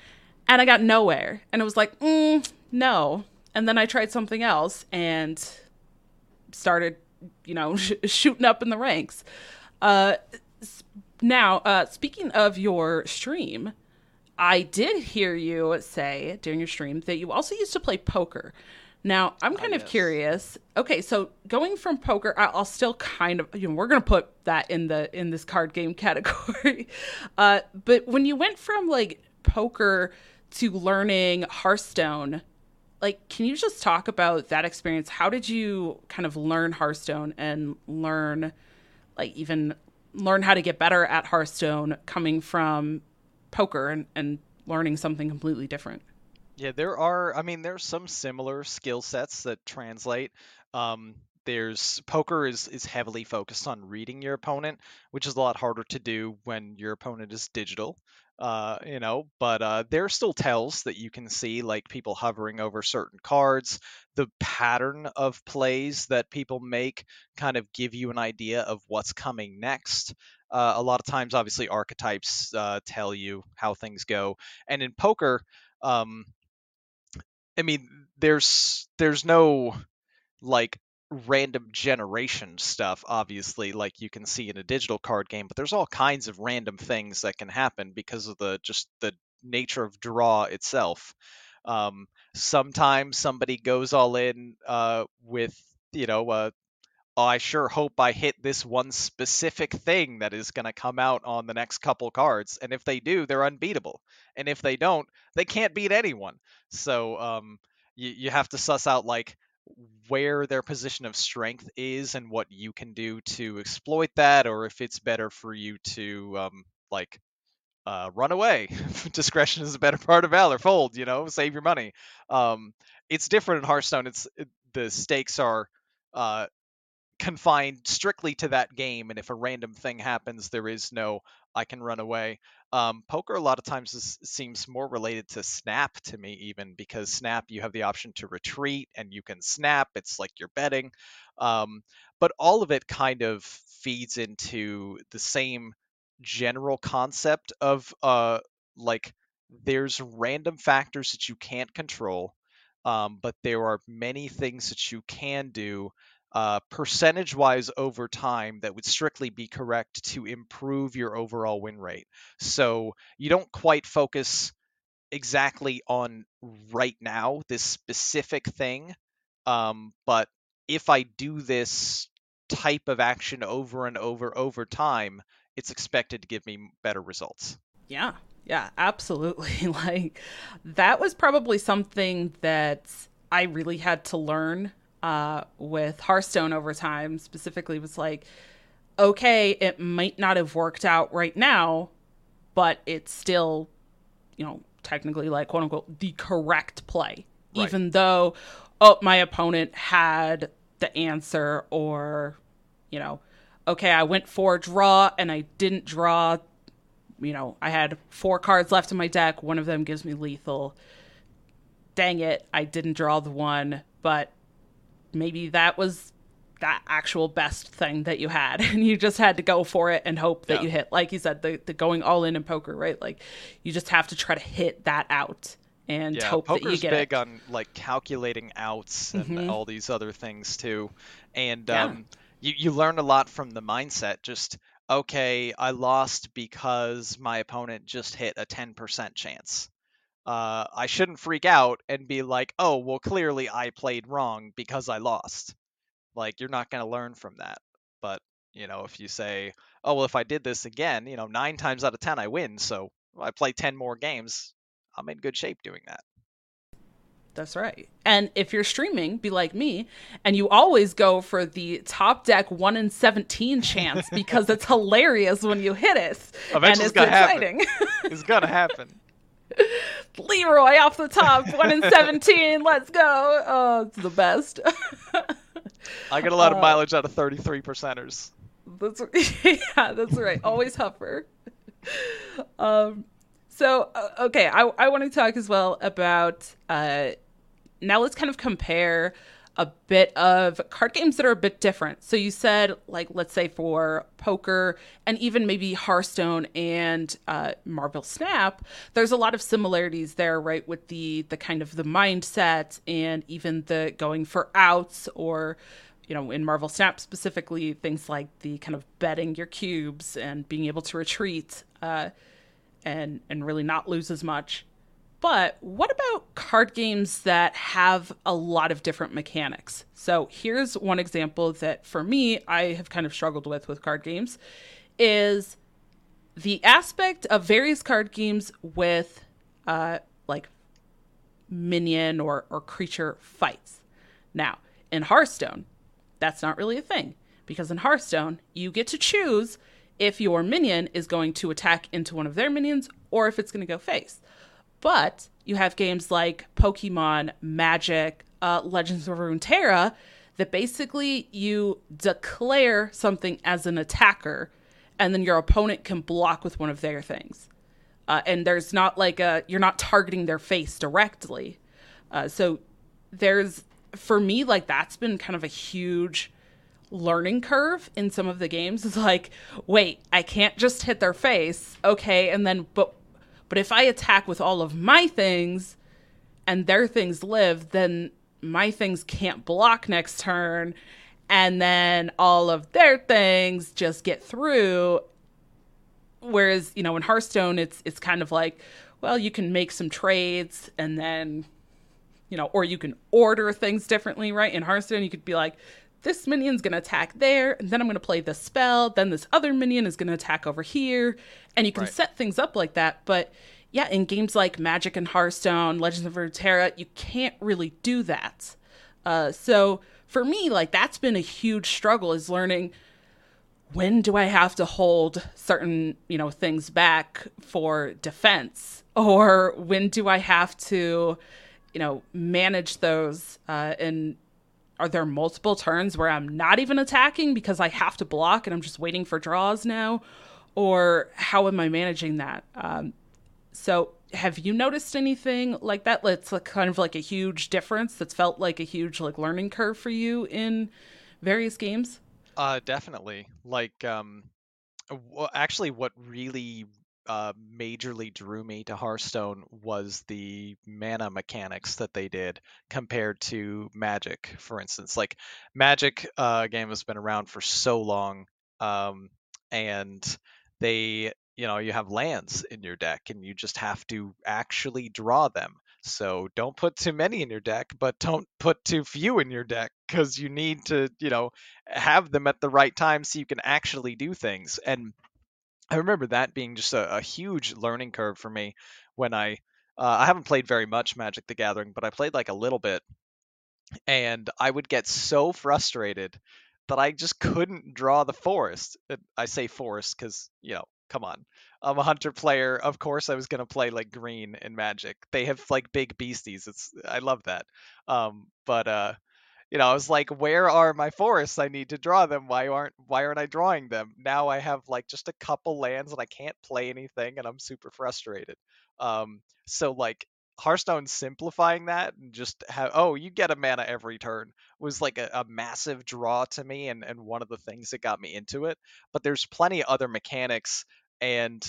and I got nowhere, and it was like, mm, no. And then I tried something else and started, you know, sh- shooting up in the ranks. Uh now uh speaking of your stream, I did hear you say during your stream that you also used to play poker. Now, I'm kind oh, yes. of curious. Okay, so going from poker, I'll still kind of, you know, we're going to put that in the in this card game category. Uh, but when you went from, like, poker to learning Hearthstone, like, can you just talk about that experience? How did you kind of learn Hearthstone and learn, like, even learn how to get better at Hearthstone coming from poker and, and learning something completely different? Yeah, there are, I mean, there's some similar skill sets that translate. Um, there's poker is, is heavily focused on reading your opponent, which is a lot harder to do when your opponent is digital. Uh, you know, but uh, there are still tells that you can see, like people hovering over certain cards. The pattern of plays that people make kind of give you an idea of what's coming next. Uh, a lot of times, obviously, archetypes uh, tell you how things go. And in poker, um, I mean, there's there's no like random generation stuff, obviously, like you can see in a digital card game, but there's all kinds of random things that can happen because of the just the nature of draw itself. Um, sometimes somebody goes all in uh, with, you know, uh, oh, I sure hope I hit this one specific thing that is going to come out on the next couple cards. And if they do, they're unbeatable. And if they don't, they can't beat anyone. So um, you, you have to suss out, like, where their position of strength is and what you can do to exploit that, or if it's better for you to um like uh run away. Discretion is a better part of valor. Fold, you know, save your money. Um it's different in Hearthstone. It's it, the stakes are uh confined strictly to that game, and if a random thing happens, there is no I can run away. Um, poker a lot of times is, seems more related to Snap to me, even, because Snap, you have the option to retreat and you can snap. It's like you're betting. Um, but all of it kind of feeds into the same general concept of uh, like there's random factors that you can't control, um, but there are many things that you can do Uh, percentage-wise over time that would strictly be correct to improve your overall win rate. So you don't quite focus exactly on right now, this specific thing, um, but if I do this type of action over and over over time, it's expected to give me better results. Yeah, yeah, absolutely. Like, that was probably something that I really had to learn Uh, with Hearthstone over time. Specifically was like, okay, it might not have worked out right now, but it's still, you know, technically, like, quote unquote, the correct play, right? Even though, oh, my opponent had the answer, or, you know, okay, I went for draw and I didn't draw. You know, I had four cards left in my deck. One of them gives me lethal. Dang it, I didn't draw the one, but maybe that was that actual best thing that you had, and you just had to go for it and hope that yeah. you hit. Like you said, the, the going all in in poker, right? Like, you just have to try to hit that out and yeah, hope that you get big it. On like calculating outs and mm-hmm. all these other things too. And yeah. um, you, you learn a lot from the mindset. Just, okay, I lost because my opponent just hit a ten percent chance. Uh, I shouldn't freak out and be like, oh, well, clearly I played wrong because I lost. Like, you're not going to learn from that. But, you know, if you say, oh, well, if I did this again, you know, nine times out of ten, I win. So well, I play ten more games. I'm in good shape doing that. That's right. And if you're streaming, be like me, and you always go for the top deck one in seventeen chance because it's hilarious when you hit it. Eventually, and it's gonna exciting. Happen. It's going to happen. Leroy off the top, one in seventeen, let's go. Oh, it's the best. I get a lot of uh, mileage out of thirty-three percenters. That's, yeah, that's right. Always hover. Um, so, uh, okay, I, I want to talk as well about, uh, now let's kind of compare a bit of card games that are a bit different. So you said, like, let's say for poker and even maybe Hearthstone and uh, Marvel Snap, there's a lot of similarities there, right? With the the kind of the mindset and even the going for outs, or, you know, in Marvel Snap specifically, things like the kind of betting your cubes and being able to retreat uh, and and really not lose as much. But what about card games that have a lot of different mechanics? So here's one example that for me, I have kind of struggled with with card games, is the aspect of various card games with uh, like minion or, or creature fights. Now, in Hearthstone, that's not really a thing, because in Hearthstone, you get to choose if your minion is going to attack into one of their minions or if it's going to go face. But you have games like Pokemon, Magic, uh, Legends of Runeterra that basically you declare something as an attacker, and then your opponent can block with one of their things. Uh, and there's not like a, you're not targeting their face directly. Uh, so there's, for me, like that's been kind of a huge learning curve in some of the games. It's like, wait, I can't just hit their face. Okay. And then, but, but if I attack with all of my things and their things live, then my things can't block next turn. And then all of their things just get through. Whereas, you know, in Hearthstone, it's it's kind of like, well, you can make some trades and then, you know, or you can order things differently, right? In Hearthstone, you could be like, this minion's going to attack there, and then I'm going to play this spell, then this other minion is going to attack over here. And you can right. set things up like that. But yeah, in games like Magic and Hearthstone, Legends of Runeterra, you can't really do that. Uh, so for me, like, that's been a huge struggle, is learning, when do I have to hold certain, you know, things back for defense, or when do I have to, you know, manage those? Uh, and are there multiple turns where I'm not even attacking because I have to block and I'm just waiting for draws now? Or how am I managing that? Um, so have you noticed anything like that? It's like kind of like a huge difference that's felt like a huge like learning curve for you in various games? Uh, definitely. Like, um, w- actually, what really uh, majorly drew me to Hearthstone was the mana mechanics that they did compared to Magic, for instance. Like, Magic uh, game has been around for so long, um, and they, you know, you have lands in your deck, and you just have to actually draw them. So don't put too many in your deck, but don't put too few in your deck, because you need to, you know, have them at the right time so you can actually do things. And I remember that being just a, a huge learning curve for me when I, uh, I haven't played very much Magic the Gathering, but I played like a little bit, and I would get so frustrated that I just couldn't draw the forest. I say forest because, you know, come on. I'm a hunter player. Of course I was going to play like green in Magic. They have like big beasties. It's I love that. Um, but uh, you know, I was like, where are my forests? I need to draw them. Why aren't why aren't I drawing them? Now I have like just a couple lands and I can't play anything, and I'm super frustrated. Um, so like Hearthstone simplifying that and just have, oh, you get a mana every turn, was like a, a massive draw to me, and, and one of the things that got me into it. But there's plenty of other mechanics. And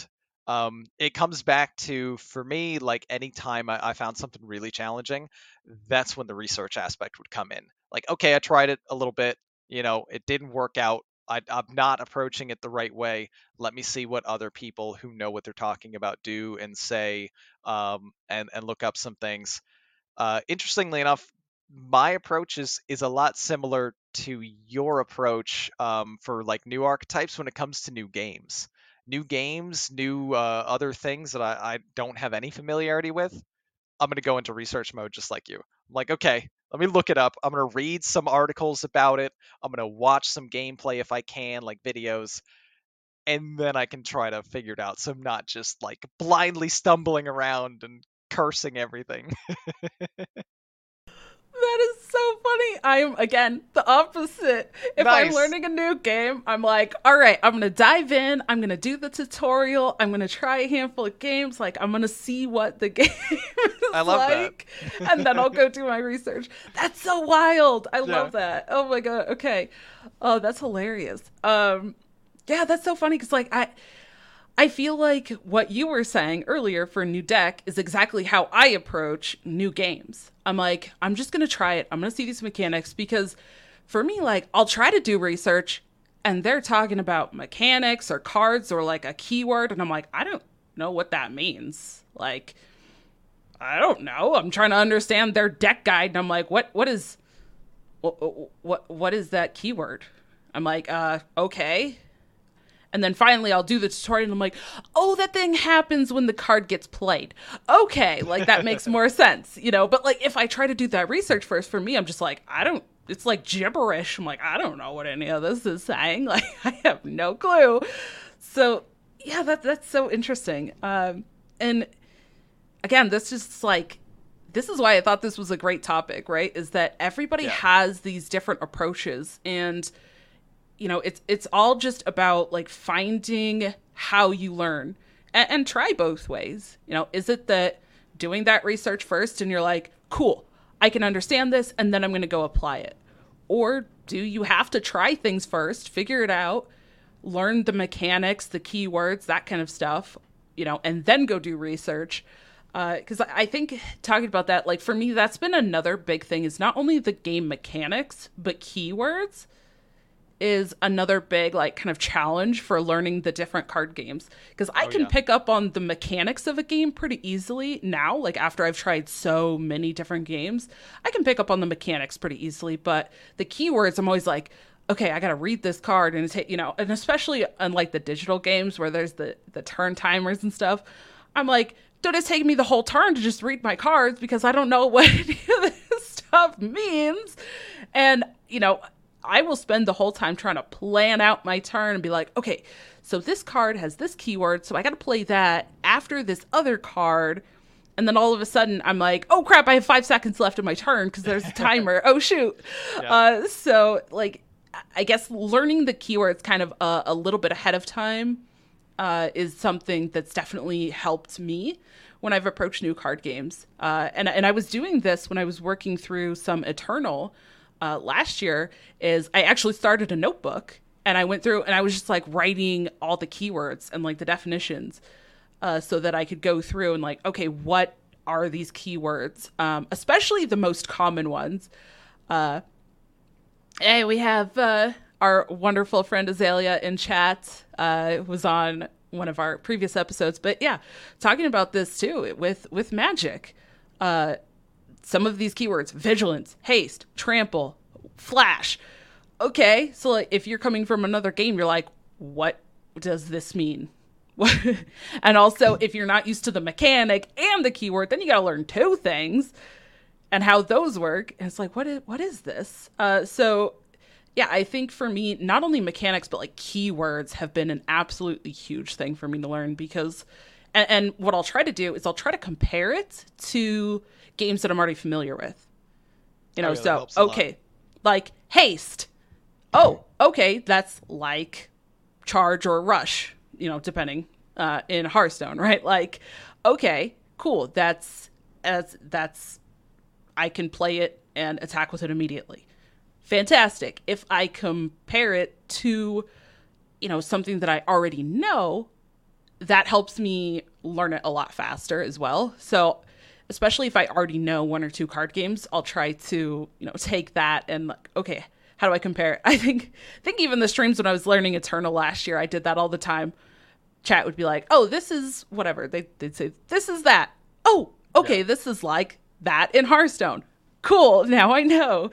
um, it comes back to, for me, like anytime I, I found something really challenging, that's when the research aspect would come in. Like, okay, I tried it a little bit, you know, it didn't work out. I, I'm not approaching it the right way. Let me see what other people who know what they're talking about do and say, um, and, and look up some things. Uh, interestingly enough, my approach is, is a lot similar to your approach um, for like new archetypes when it comes to new games. New games, new uh, other things that I, I don't have any familiarity with, I'm going to go into research mode just like you. I'm like, okay, let me look it up. I'm going to read some articles about it. I'm going to watch some gameplay if I can, like videos, and then I can try to figure it out. So I'm not just like blindly stumbling around and cursing everything. That is so funny. I am, again, the opposite. If nice. I'm learning a new game, I'm like, all right, I'm going to dive in. I'm going to do the tutorial. I'm going to try a handful of games. Like, I'm going to see what the game is I love like. That. And then I'll go do my research. That's so wild. I yeah. love that. Oh, my God. Okay. Oh, that's hilarious. Um, yeah, that's so funny because, like, I... I feel like what you were saying earlier for new deck is exactly how I approach new games. I'm like, I'm just going to try it. I'm going to see these mechanics, because for me, like, I'll try to do research and they're talking about mechanics or cards or like a keyword. And I'm like, I don't know what that means. Like, I don't know. I'm trying to understand their deck guide. And I'm like, what, what is, what, what, what is that keyword? I'm like, uh, okay. And then finally I'll do the tutorial and I'm like, oh, that thing happens when the card gets played. Okay, like that makes more sense, you know? But like if I try to do that research first, for me, I'm just like, I don't, it's like gibberish. I'm like, I don't know what any of this is saying. Like I have no clue. So yeah, that that's so interesting. Um, and again, this is like this is why I thought this was a great topic, right? Is that everybody yeah. has these different approaches, and you know, it's it's all just about like finding how you learn and, and try both ways. You know, is it that doing that research first and you're like, cool, I can understand this, and then I'm going to go apply it? Or do you have to try things first, figure it out, learn the mechanics, the keywords, that kind of stuff, you know, and then go do research? Because uh, I think talking about that, like for me, that's been another big thing, is not only the game mechanics, but keywords is another big like kind of challenge for learning the different card games. Because I oh, can yeah. pick up on the mechanics of a game pretty easily now, like after I've tried so many different games, I can pick up on the mechanics pretty easily. But the keywords, I'm always like, okay, I got to read this card. And, you know, and especially unlike the digital games where there's the, the turn timers and stuff, I'm like, don't it take me the whole turn to just read my cards because I don't know what any of this stuff means. And, you know, I will spend the whole time trying to plan out my turn and be like, okay, so this card has this keyword, so I got to play that after this other card. And then all of a sudden I'm like, oh crap, I have five seconds left of my turn because there's a timer. Oh shoot. Yeah. Uh, so like, I guess learning the keywords kind of uh, a little bit ahead of time Uh, is something that's definitely helped me when I've approached new card games. Uh, and, and I was doing this when I was working through some Eternal uh, last year, is I actually started a notebook and I went through and I was just like writing all the keywords and like the definitions uh, so that I could go through and like, okay, what are these keywords? Um, especially the most common ones. Uh, hey, we have... Uh, Our wonderful friend Azalea in chat uh, was on one of our previous episodes. But yeah, talking about this too with, with Magic. Uh, some of these keywords, vigilance, haste, trample, flash. Okay, so like, if you're coming from another game, you're like, what does this mean? And also, if you're not used to the mechanic and the keyword, then you got to learn two things and how those work. And it's like, what is, what is this? Uh, so... Yeah, I think for me, not only mechanics, but like keywords have been an absolutely huge thing for me to learn because, and, and what I'll try to do is I'll try to compare it to games that I'm already familiar with, you know, really so, okay, like haste. Oh, okay. That's like charge or rush, you know, depending uh, in Hearthstone, right? Like, okay, cool. That's as that's, I can play it and attack with it immediately. Fantastic. If I compare it to, you know, something that I already know, that helps me learn it a lot faster as well. So especially if I already know one or two card games, I'll try to, you know, take that and like, okay, how do I compare it? I think, I think even the streams when I was learning Eternal last year, I did that all the time. Chat would be like, oh, this is whatever. They, they'd say, this is that. Oh, okay. Yeah. This is like that in Hearthstone. Cool. Now I know.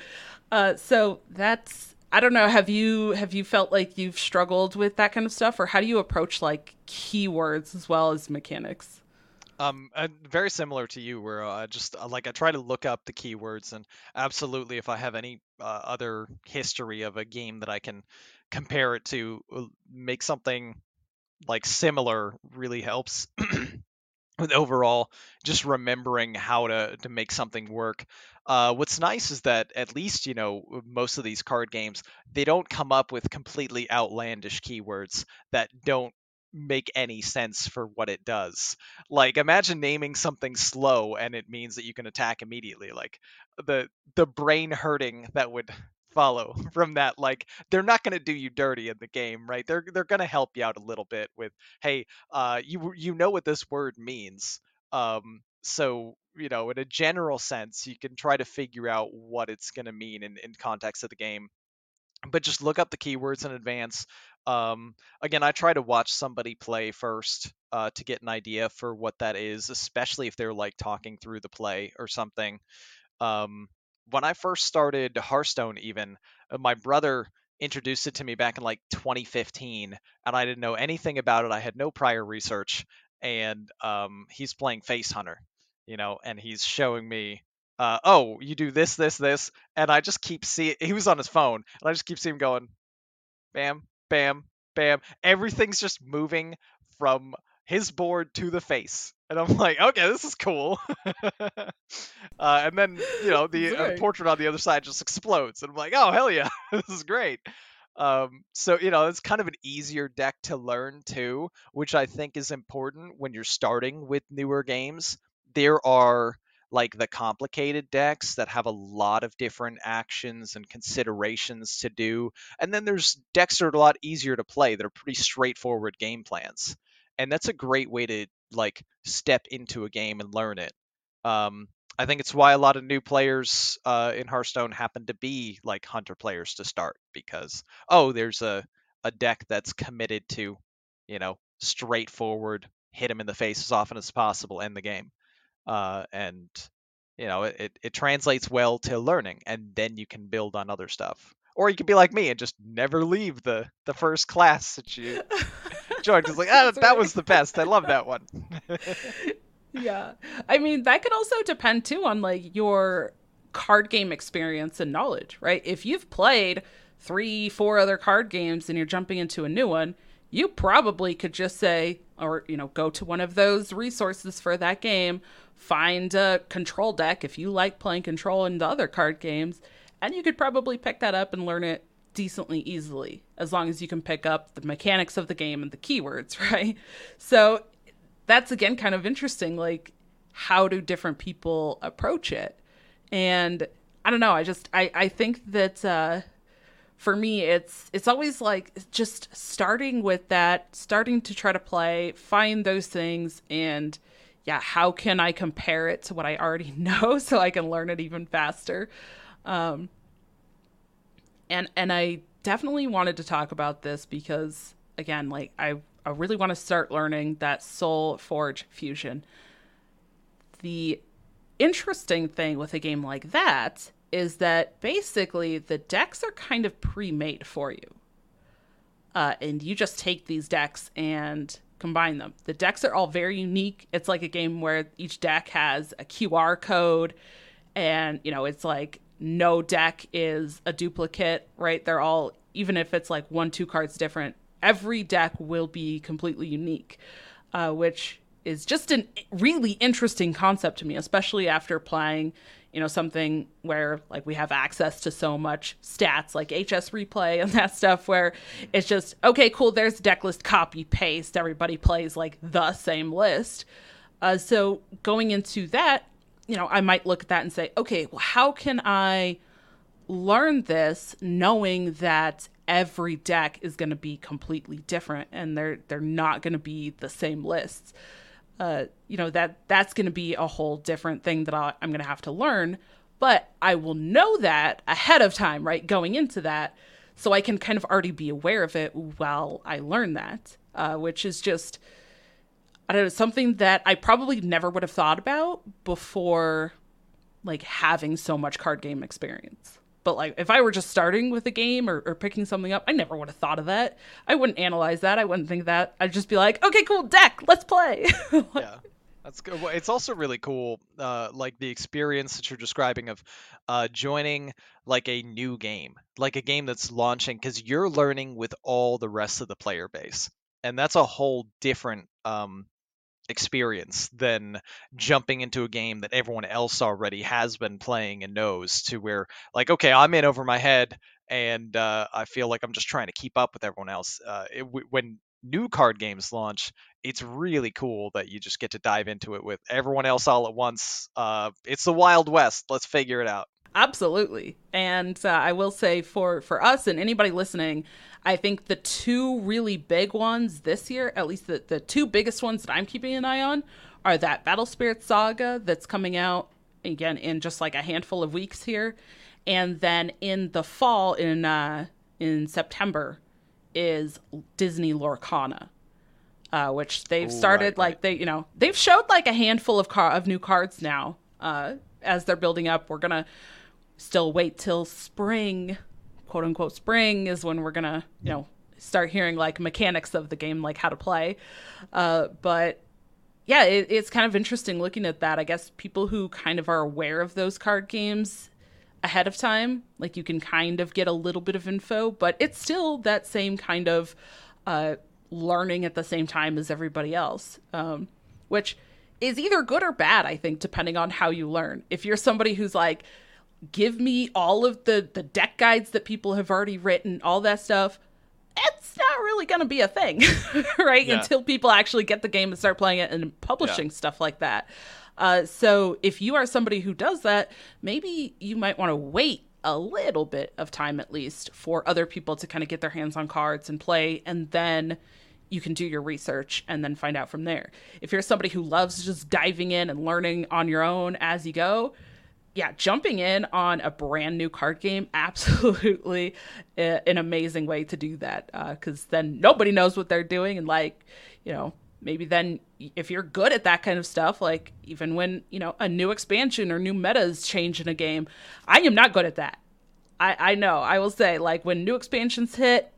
Uh, so that's, I don't know, have you, have you felt like you've struggled with that kind of stuff, or how do you approach like keywords as well as mechanics? Um, uh, very similar to you, where I uh, just uh, like I try to look up the keywords, and absolutely if I have any uh, other history of a game that I can compare it to, make something like similar really helps. With overall just remembering how to, to make something work. Uh, what's nice is that at least, you know, most of these card games, they don't come up with completely outlandish keywords that don't make any sense for what it does. Like, imagine naming something slow and it means that you can attack immediately. Like the the brain hurting that would follow from that. Like, they're not going to do you dirty in the game, right? They're they're going to help you out a little bit with, hey, uh you you know what this word means, um so, you know, in a general sense you can try to figure out what it's going to mean in, in context of the game. But just look up the keywords in advance. Um again, I try to watch somebody play first uh to get an idea for what that is, especially if they're like talking through the play or something. um When I first started Hearthstone, even, my brother introduced it to me back in like twenty fifteen, and I didn't know anything about it. I had no prior research, and um, he's playing Face Hunter, you know, and he's showing me, uh, oh, you do this, this, this, and I just keep seeing, he was on his phone, and I just keep seeing him going, bam, bam, bam. Everything's just moving from his board to the face. And I'm like, okay, this is cool. uh, and then, you know, the uh, portrait on the other side just explodes. And I'm like, oh, hell yeah, this is great. Um, so, you know, it's kind of an easier deck to learn too, which I think is important when you're starting with newer games. There are like the complicated decks that have a lot of different actions and considerations to do. And then there's decks that are a lot easier to play. They're pretty straightforward game plans. And that's a great way to like step into a game and learn it. Um, I think it's why a lot of new players uh, in Hearthstone happen to be like Hunter players to start, because, oh, there's a, a deck that's committed to, you know, straightforward, hit him in the face as often as possible, end the game. Uh, and, you know, it, it, it translates well to learning, and then you can build on other stuff. Or you could be like me and just never leave the, the first class that you joined. It's like, ah, that was the best. I love that one. Yeah. I mean, that could also depend too on like your card game experience and knowledge, right? If you've played three, four other card games and you're jumping into a new one, you probably could just say, or, you know, go to one of those resources for that game, find a control deck if you like playing control in the other card games, and you could probably pick that up and learn it decently easily, as long as you can pick up the mechanics of the game and the keywords, right? So that's, again, kind of interesting. Like, how do different people approach it? And I don't know. I just, I, I think that uh, for me, it's, it's always like just starting with that, starting to try to play, find those things. And yeah, how can I compare it to what I already know so I can learn it even faster? Um, and, and I definitely wanted to talk about this because, again, like I, I really want to start learning that Soulforge Fusion. The interesting thing with a game like that is that basically the decks are kind of pre-made for you. Uh, and you just take these decks and combine them. The decks are all very unique. It's like a game where each deck has a Q R code and, you know, it's like, no deck is a duplicate, right? They're all, even if it's like one, two cards different, every deck will be completely unique, uh, which is just a really interesting concept to me, especially after playing, you know, something where like we have access to so much stats like H S Replay and that stuff where it's just, okay, cool, there's deck list, copy, paste, everybody plays like the same list. Uh, so going into that, you know, I might look at that and say, okay, well, how can I learn this knowing that every deck is going to be completely different and they're they're not going to be the same lists? Uh, you know, that that's going to be a whole different thing that I'll, I'm going to have to learn, but I will know that ahead of time, right, going into that, so I can kind of already be aware of it while I learn that, uh, which is just, I don't know, something that I probably never would have thought about before, like having so much card game experience. But like if I were just starting with a game or, or picking something up, I never would have thought of that. I wouldn't analyze that. I wouldn't think that. I'd just be like, okay, cool, deck, let's play. Yeah, that's good. It's also really cool, uh, like the experience that you're describing of uh, joining like a new game, like a game that's launching, because you're learning with all the rest of the player base. And that's a whole different um experience than jumping into a game that everyone else already has been playing and knows, to where like, okay, I'm in over my head and uh, I feel like I'm just trying to keep up with everyone else. Uh, it, when new card games launch, it's really cool that you just get to dive into it with everyone else all at once. Uh, it's the Wild West. Let's figure it out. Absolutely. And uh, I will say for, for us and anybody listening, I think the two really big ones this year, at least the, the two biggest ones that I'm keeping an eye on, are that Battle Spirits Saga that's coming out, again, in just like a handful of weeks here. And then in the fall, in uh, in September, is Disney Lorcana, uh, which they've Ooh, started right, like right. they, you know, they've showed like a handful of, car- of new cards now uh, as they're building up. We're going to still wait till spring, quote unquote spring, is when we're gonna, you know, start hearing like mechanics of the game, like how to play. Uh, but yeah, it, it's kind of interesting looking at that. I guess people who kind of are aware of those card games ahead of time, like you can kind of get a little bit of info, but it's still that same kind of uh, learning at the same time as everybody else, um, which is either good or bad, I think, depending on how you learn. If you're somebody who's like, give me all of the, the deck guides that people have already written, all that stuff, it's not really going to be a thing, right? Yeah. Until people actually get the game and start playing it and publishing yeah. stuff like that. Uh, so if you are somebody who does that, maybe you might want to wait a little bit of time, at least, for other people to kind of get their hands on cards and play, and then you can do your research and then find out from there. If you're somebody who loves just diving in and learning on your own as you go, yeah, jumping in on a brand new card game, absolutely uh, an amazing way to do that, because uh, then nobody knows what they're doing, and like, you know, maybe then if you're good at that kind of stuff, like even when, you know, a new expansion or new metas change in a game, I am not good at that. I, I know, I will say, like when new expansions hit,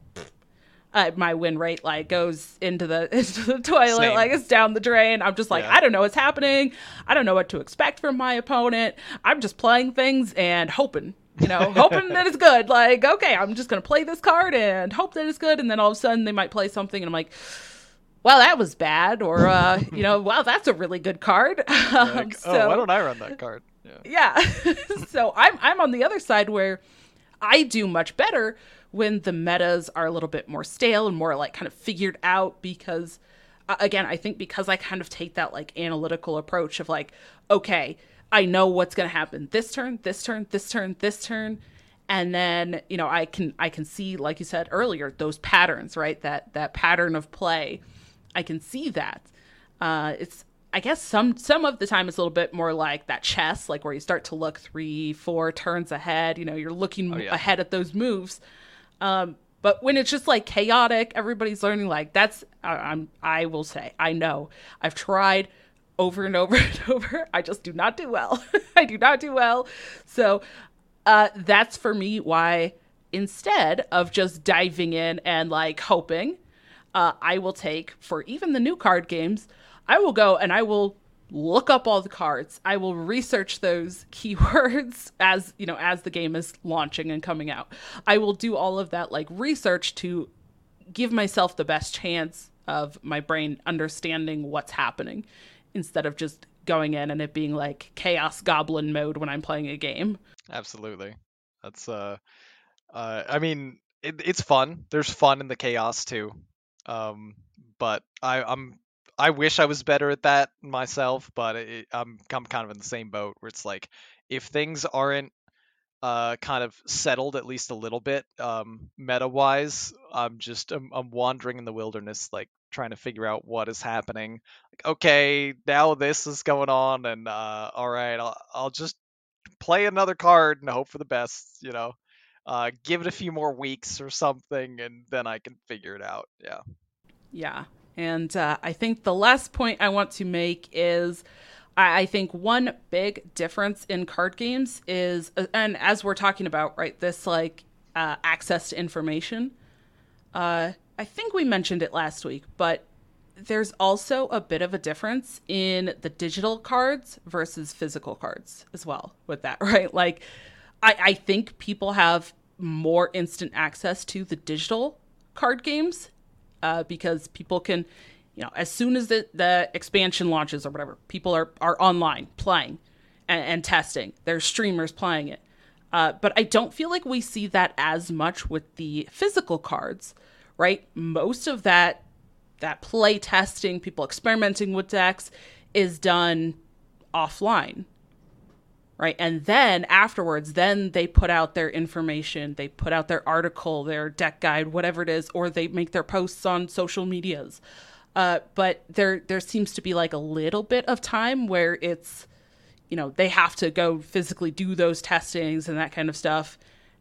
Uh, my win rate like goes into the into the toilet. Same. Like it's down the drain. I'm just like, yeah. I don't know what's happening. I don't know what to expect from my opponent. I'm just playing things and hoping, you know, hoping that it's good. Like, okay, I'm just gonna play this card and hope that it's good. And then all of a sudden they might play something and I'm like, well, that was bad, or uh, you know, wow, that's a really good card. um, like, oh, so, why don't I run that card? Yeah. yeah. So I'm I'm on the other side where I do much better when the metas are a little bit more stale and more like kind of figured out, because uh, again, I think because I kind of take that like analytical approach of like, okay, I know what's going to happen this turn, this turn, this turn, this turn. And then, you know, I can, I can see, like you said earlier, those patterns, right? That, that pattern of play, I can see that. Uh, it's, I guess some, some of the time it's a little bit more like that chess, like where you start to look three, four turns ahead, you know, you're looking oh, yeah. ahead at those moves. Um, but when it's just like chaotic, everybody's learning, like that's, I, I'm, I will say, I know I've tried over and over and over. I just do not do well. I do not do well. So, uh, that's for me why instead of just diving in and like hoping, uh, I will take for even the new card games, I will go and I will look up all the cards. I will research those keywords as, you know, as the game is launching and coming out. I will do all of that like research to give myself the best chance of my brain understanding what's happening, instead of just going in and it being like chaos goblin mode when I'm playing a game. Absolutely. That's uh, uh I mean, it, it's fun. There's fun in the chaos too. Um, but I, I'm, I wish I was better at that myself, but it, I'm, I'm kind of in the same boat where it's like, if things aren't uh, kind of settled at least a little bit um, meta-wise, I'm just I'm, I'm wandering in the wilderness, like trying to figure out what is happening. Like, okay, now this is going on, and uh, all right, I'll, I'll just play another card and hope for the best, you know, uh, give it a few more weeks or something, and then I can figure it out. Yeah. Yeah. And uh, I think the last point I want to make is I-, I think one big difference in card games is, and as we're talking about, right, this like uh, access to information, uh, I think we mentioned it last week, but there's also a bit of a difference in the digital cards versus physical cards as well with that, right? Like I, I think people have more instant access to the digital card games. Uh, because people can, you know, as soon as the, the expansion launches or whatever, people are, are online playing and, and testing. There's streamers playing it. Uh, but I don't feel like we see that as much with the physical cards, right? Most of that, that play testing, people experimenting with decks is done offline, right? And then afterwards, then they put out their information, they put out their article, their deck guide, whatever it is, or they make their posts on social medias. Uh, but there there seems to be like a little bit of time where it's, you know, they have to go physically do those testings and that kind of stuff,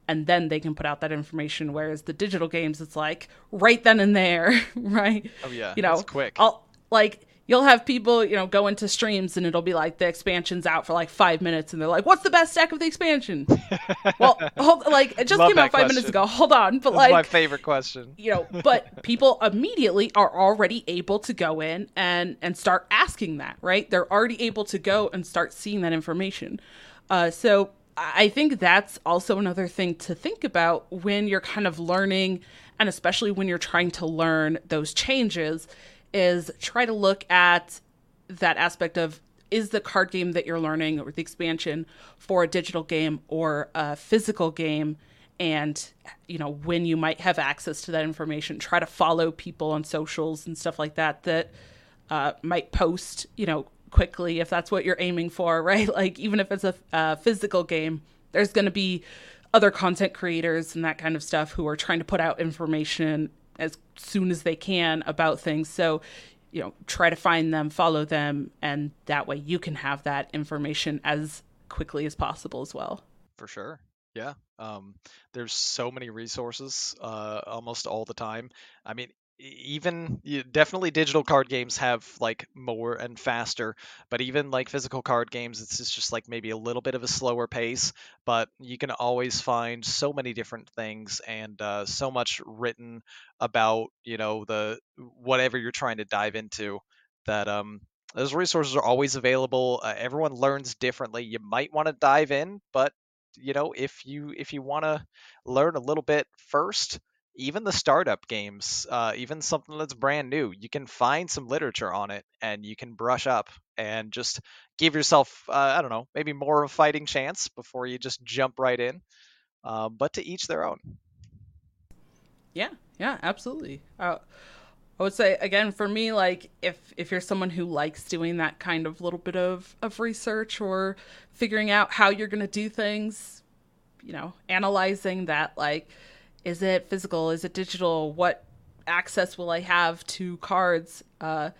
and then they can put out that information. Whereas the digital games, it's like right then and there, right? Oh yeah, you know, it's quick. I'll, like. You'll have people, you know, go into streams and it'll be like the expansion's out for like five minutes and they're like, what's the best deck of the expansion? Well, hold, like it just Love came out five question. minutes ago. Hold on. But that's like my favorite question. You know, but people immediately are already able to go in and, and start asking that, right? They're already able to go and start seeing that information. Uh, so I think that's also another thing to think about when you're kind of learning, and especially when you're trying to learn those changes, is try to look at that aspect of, is the card game that you're learning or the expansion for a digital game or a physical game? And, you know, when you might have access to that information, try to follow people on socials and stuff like that that uh, might post, you know, quickly, if that's what you're aiming for, right? Like, even if it's a uh, physical game, there's going to be other content creators and that kind of stuff who are trying to put out information as soon as they can about things. So, you know, try to find them, follow them, and that way you can have that information as quickly as possible as well. For sure. Yeah. Um, there's so many resources uh, almost all the time. I mean, even definitely digital card games have like more and faster, but even like physical card games, it's just, just like maybe a little bit of a slower pace, but you can always find so many different things and uh, so much written about, you know, the whatever you're trying to dive into, that um those resources are always available. Uh, everyone learns differently. You might want to dive in, but you know, if you if you want to learn a little bit first, even the startup games, uh, even something that's brand new, you can find some literature on it and you can brush up and just give yourself, uh, I don't know, maybe more of a fighting chance before you just jump right in. Uh, but to each their own. Yeah, yeah, absolutely. Uh, I would say, again, for me, like if, if you're someone who likes doing that kind of little bit of, of research or figuring out how you're going to do things, you know, analyzing that, like, is it physical? Is it digital? What access will I have to cards? Uh,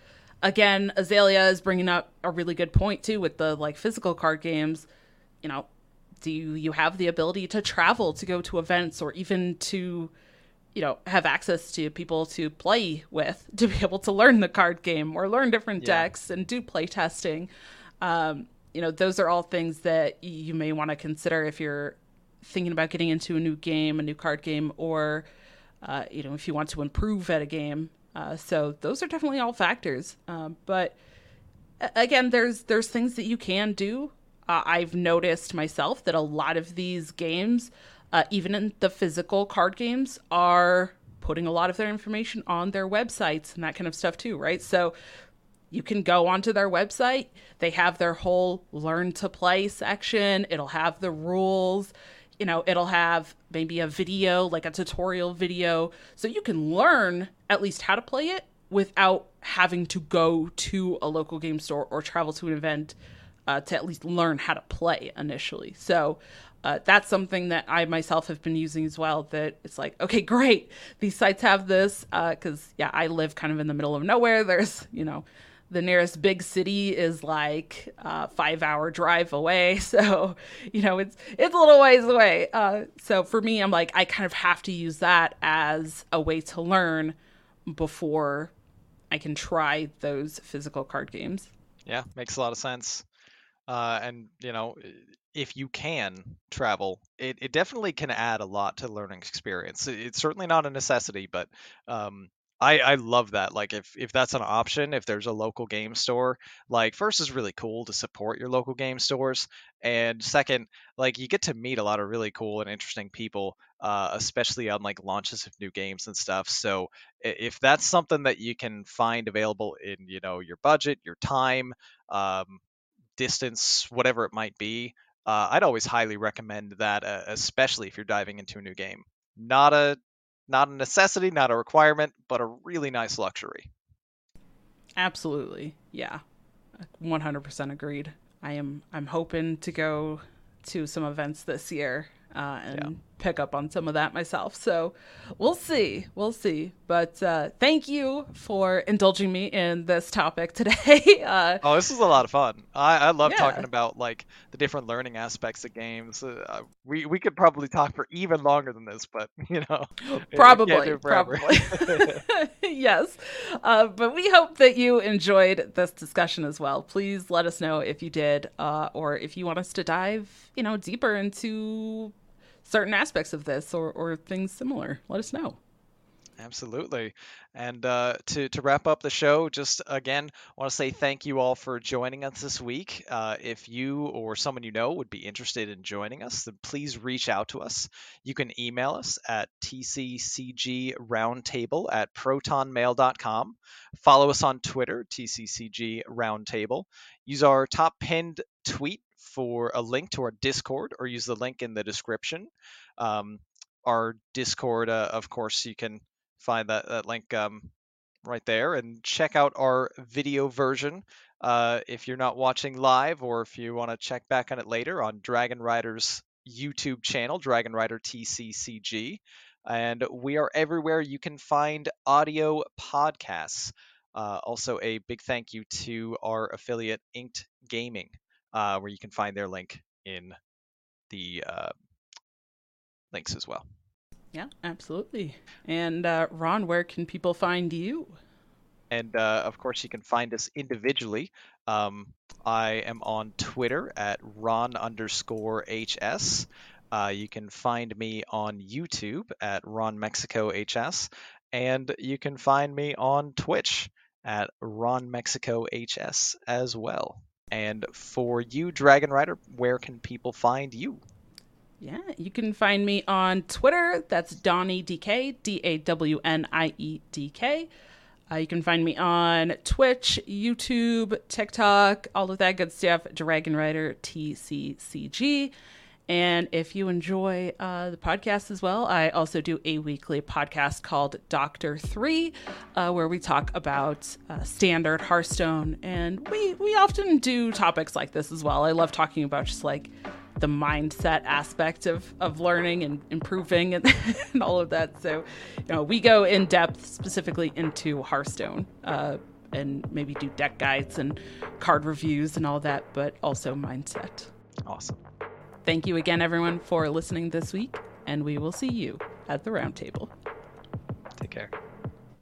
again, Azalea is bringing up a really good point too with the like physical card games. You know, do you, you have the ability to travel, to go to events, or even to, you know, have access to people to play with, to be able to learn the card game or learn different yeah. decks and do play testing? Um, you know, those are all things that you may want to consider if you're thinking about getting into a new game, a new card game, or, uh, you know, if you want to improve at a game. Uh, so those are definitely all factors. Um, but again, there's, there's things that you can do. Uh, I've noticed myself that a lot of these games, uh, even in the physical card games, are putting a lot of their information on their websites and that kind of stuff too, right? So you can go onto their website. They have their whole learn to play section. It'll have the rules. You know, it'll have maybe a video, like a tutorial video. So you can learn at least how to play it without having to go to a local game store or travel to an event uh, to at least learn how to play initially. So uh, that's something that I myself have been using as well, that it's like, okay, great. These sites have this because, uh, yeah, I live kind of in the middle of nowhere. There's, you know, the nearest big city is like a uh, five hour drive away. So, you know, it's, it's a little ways away. Uh, so for me, I'm like, I kind of have to use that as a way to learn before I can try those physical card games. Yeah. Makes a lot of sense. Uh, and you know, if you can travel, it, it definitely can add a lot to learning experience. It's certainly not a necessity, but, um, I, I love that. Like if, if that's an option, if there's a local game store, like first is really cool to support your local game stores. And second, like you get to meet a lot of really cool and interesting people, uh, especially on like launches of new games and stuff. So if that's something that you can find available in, you know, your budget, your time, um, distance, whatever it might be, uh, I'd always highly recommend that, uh, especially if you're diving into a new game. Not a Not a necessity, not a requirement, but a really nice luxury. Absolutely. Yeah. one hundred percent agreed. I am, I'm hoping to go to some events this year uh, and yeah. pick up on some of that myself. So we'll see. We'll see. But uh, thank you for indulging me in this topic today. uh, oh, this is a lot of fun. I, I love yeah. talking about like the different learning aspects of games. Uh, we, we could probably talk for even longer than this, but you know, probably, probably. Yes. Uh, but we hope that you enjoyed this discussion as well. Please let us know if you did, uh, or if you want us to dive, you know, deeper into certain aspects of this or, or things similar. Let us know. Absolutely. And uh, to, to wrap up the show, just again, I want to say thank you all for joining us this week. Uh, if you or someone you know would be interested in joining us, then please reach out to us. You can email us at T C C G Roundtable at protonmail dot com. Follow us on Twitter, T C C G Roundtable. Use our top pinned tweet for a link to our Discord, or use the link in the description. Um, our Discord, uh, of course, you can find that, that link um, right there, and check out our video version uh, if you're not watching live, or if you want to check back on it later on Dragon Rider's YouTube channel, Dragon Rider T C C G. And we are everywhere you can find audio podcasts. Uh, also, a big thank you to our affiliate Inked Gaming, uh, where you can find their link in the uh, links as well. Yeah, absolutely. And uh, Ron, where can people find you? And uh, of course, you can find us individually. Um, I am on Twitter at Ron underscore H S. Uh, you can find me on YouTube at Ron Mexico H S. And you can find me on Twitch at Ron Mexico H S as well. And for you, Dragon Rider, where can people find you? Yeah, you can find me on Twitter. That's Donnie D K, D A W N I E D K. Uh, you can find me on Twitch, YouTube, TikTok, all of that good stuff, Dragon Rider T C C G. And if you enjoy uh, the podcast as well, I also do a weekly podcast called Doctor Three, uh, where we talk about uh, standard Hearthstone. And we, we often do topics like this as well. I love talking about just like the mindset aspect of, of learning and improving and, and all of that. So, you know, we go in depth specifically into Hearthstone, uh, and maybe do deck guides and card reviews and all that, but also mindset. Awesome. Thank you again, everyone, for listening this week, and we will see you at the roundtable. Take care.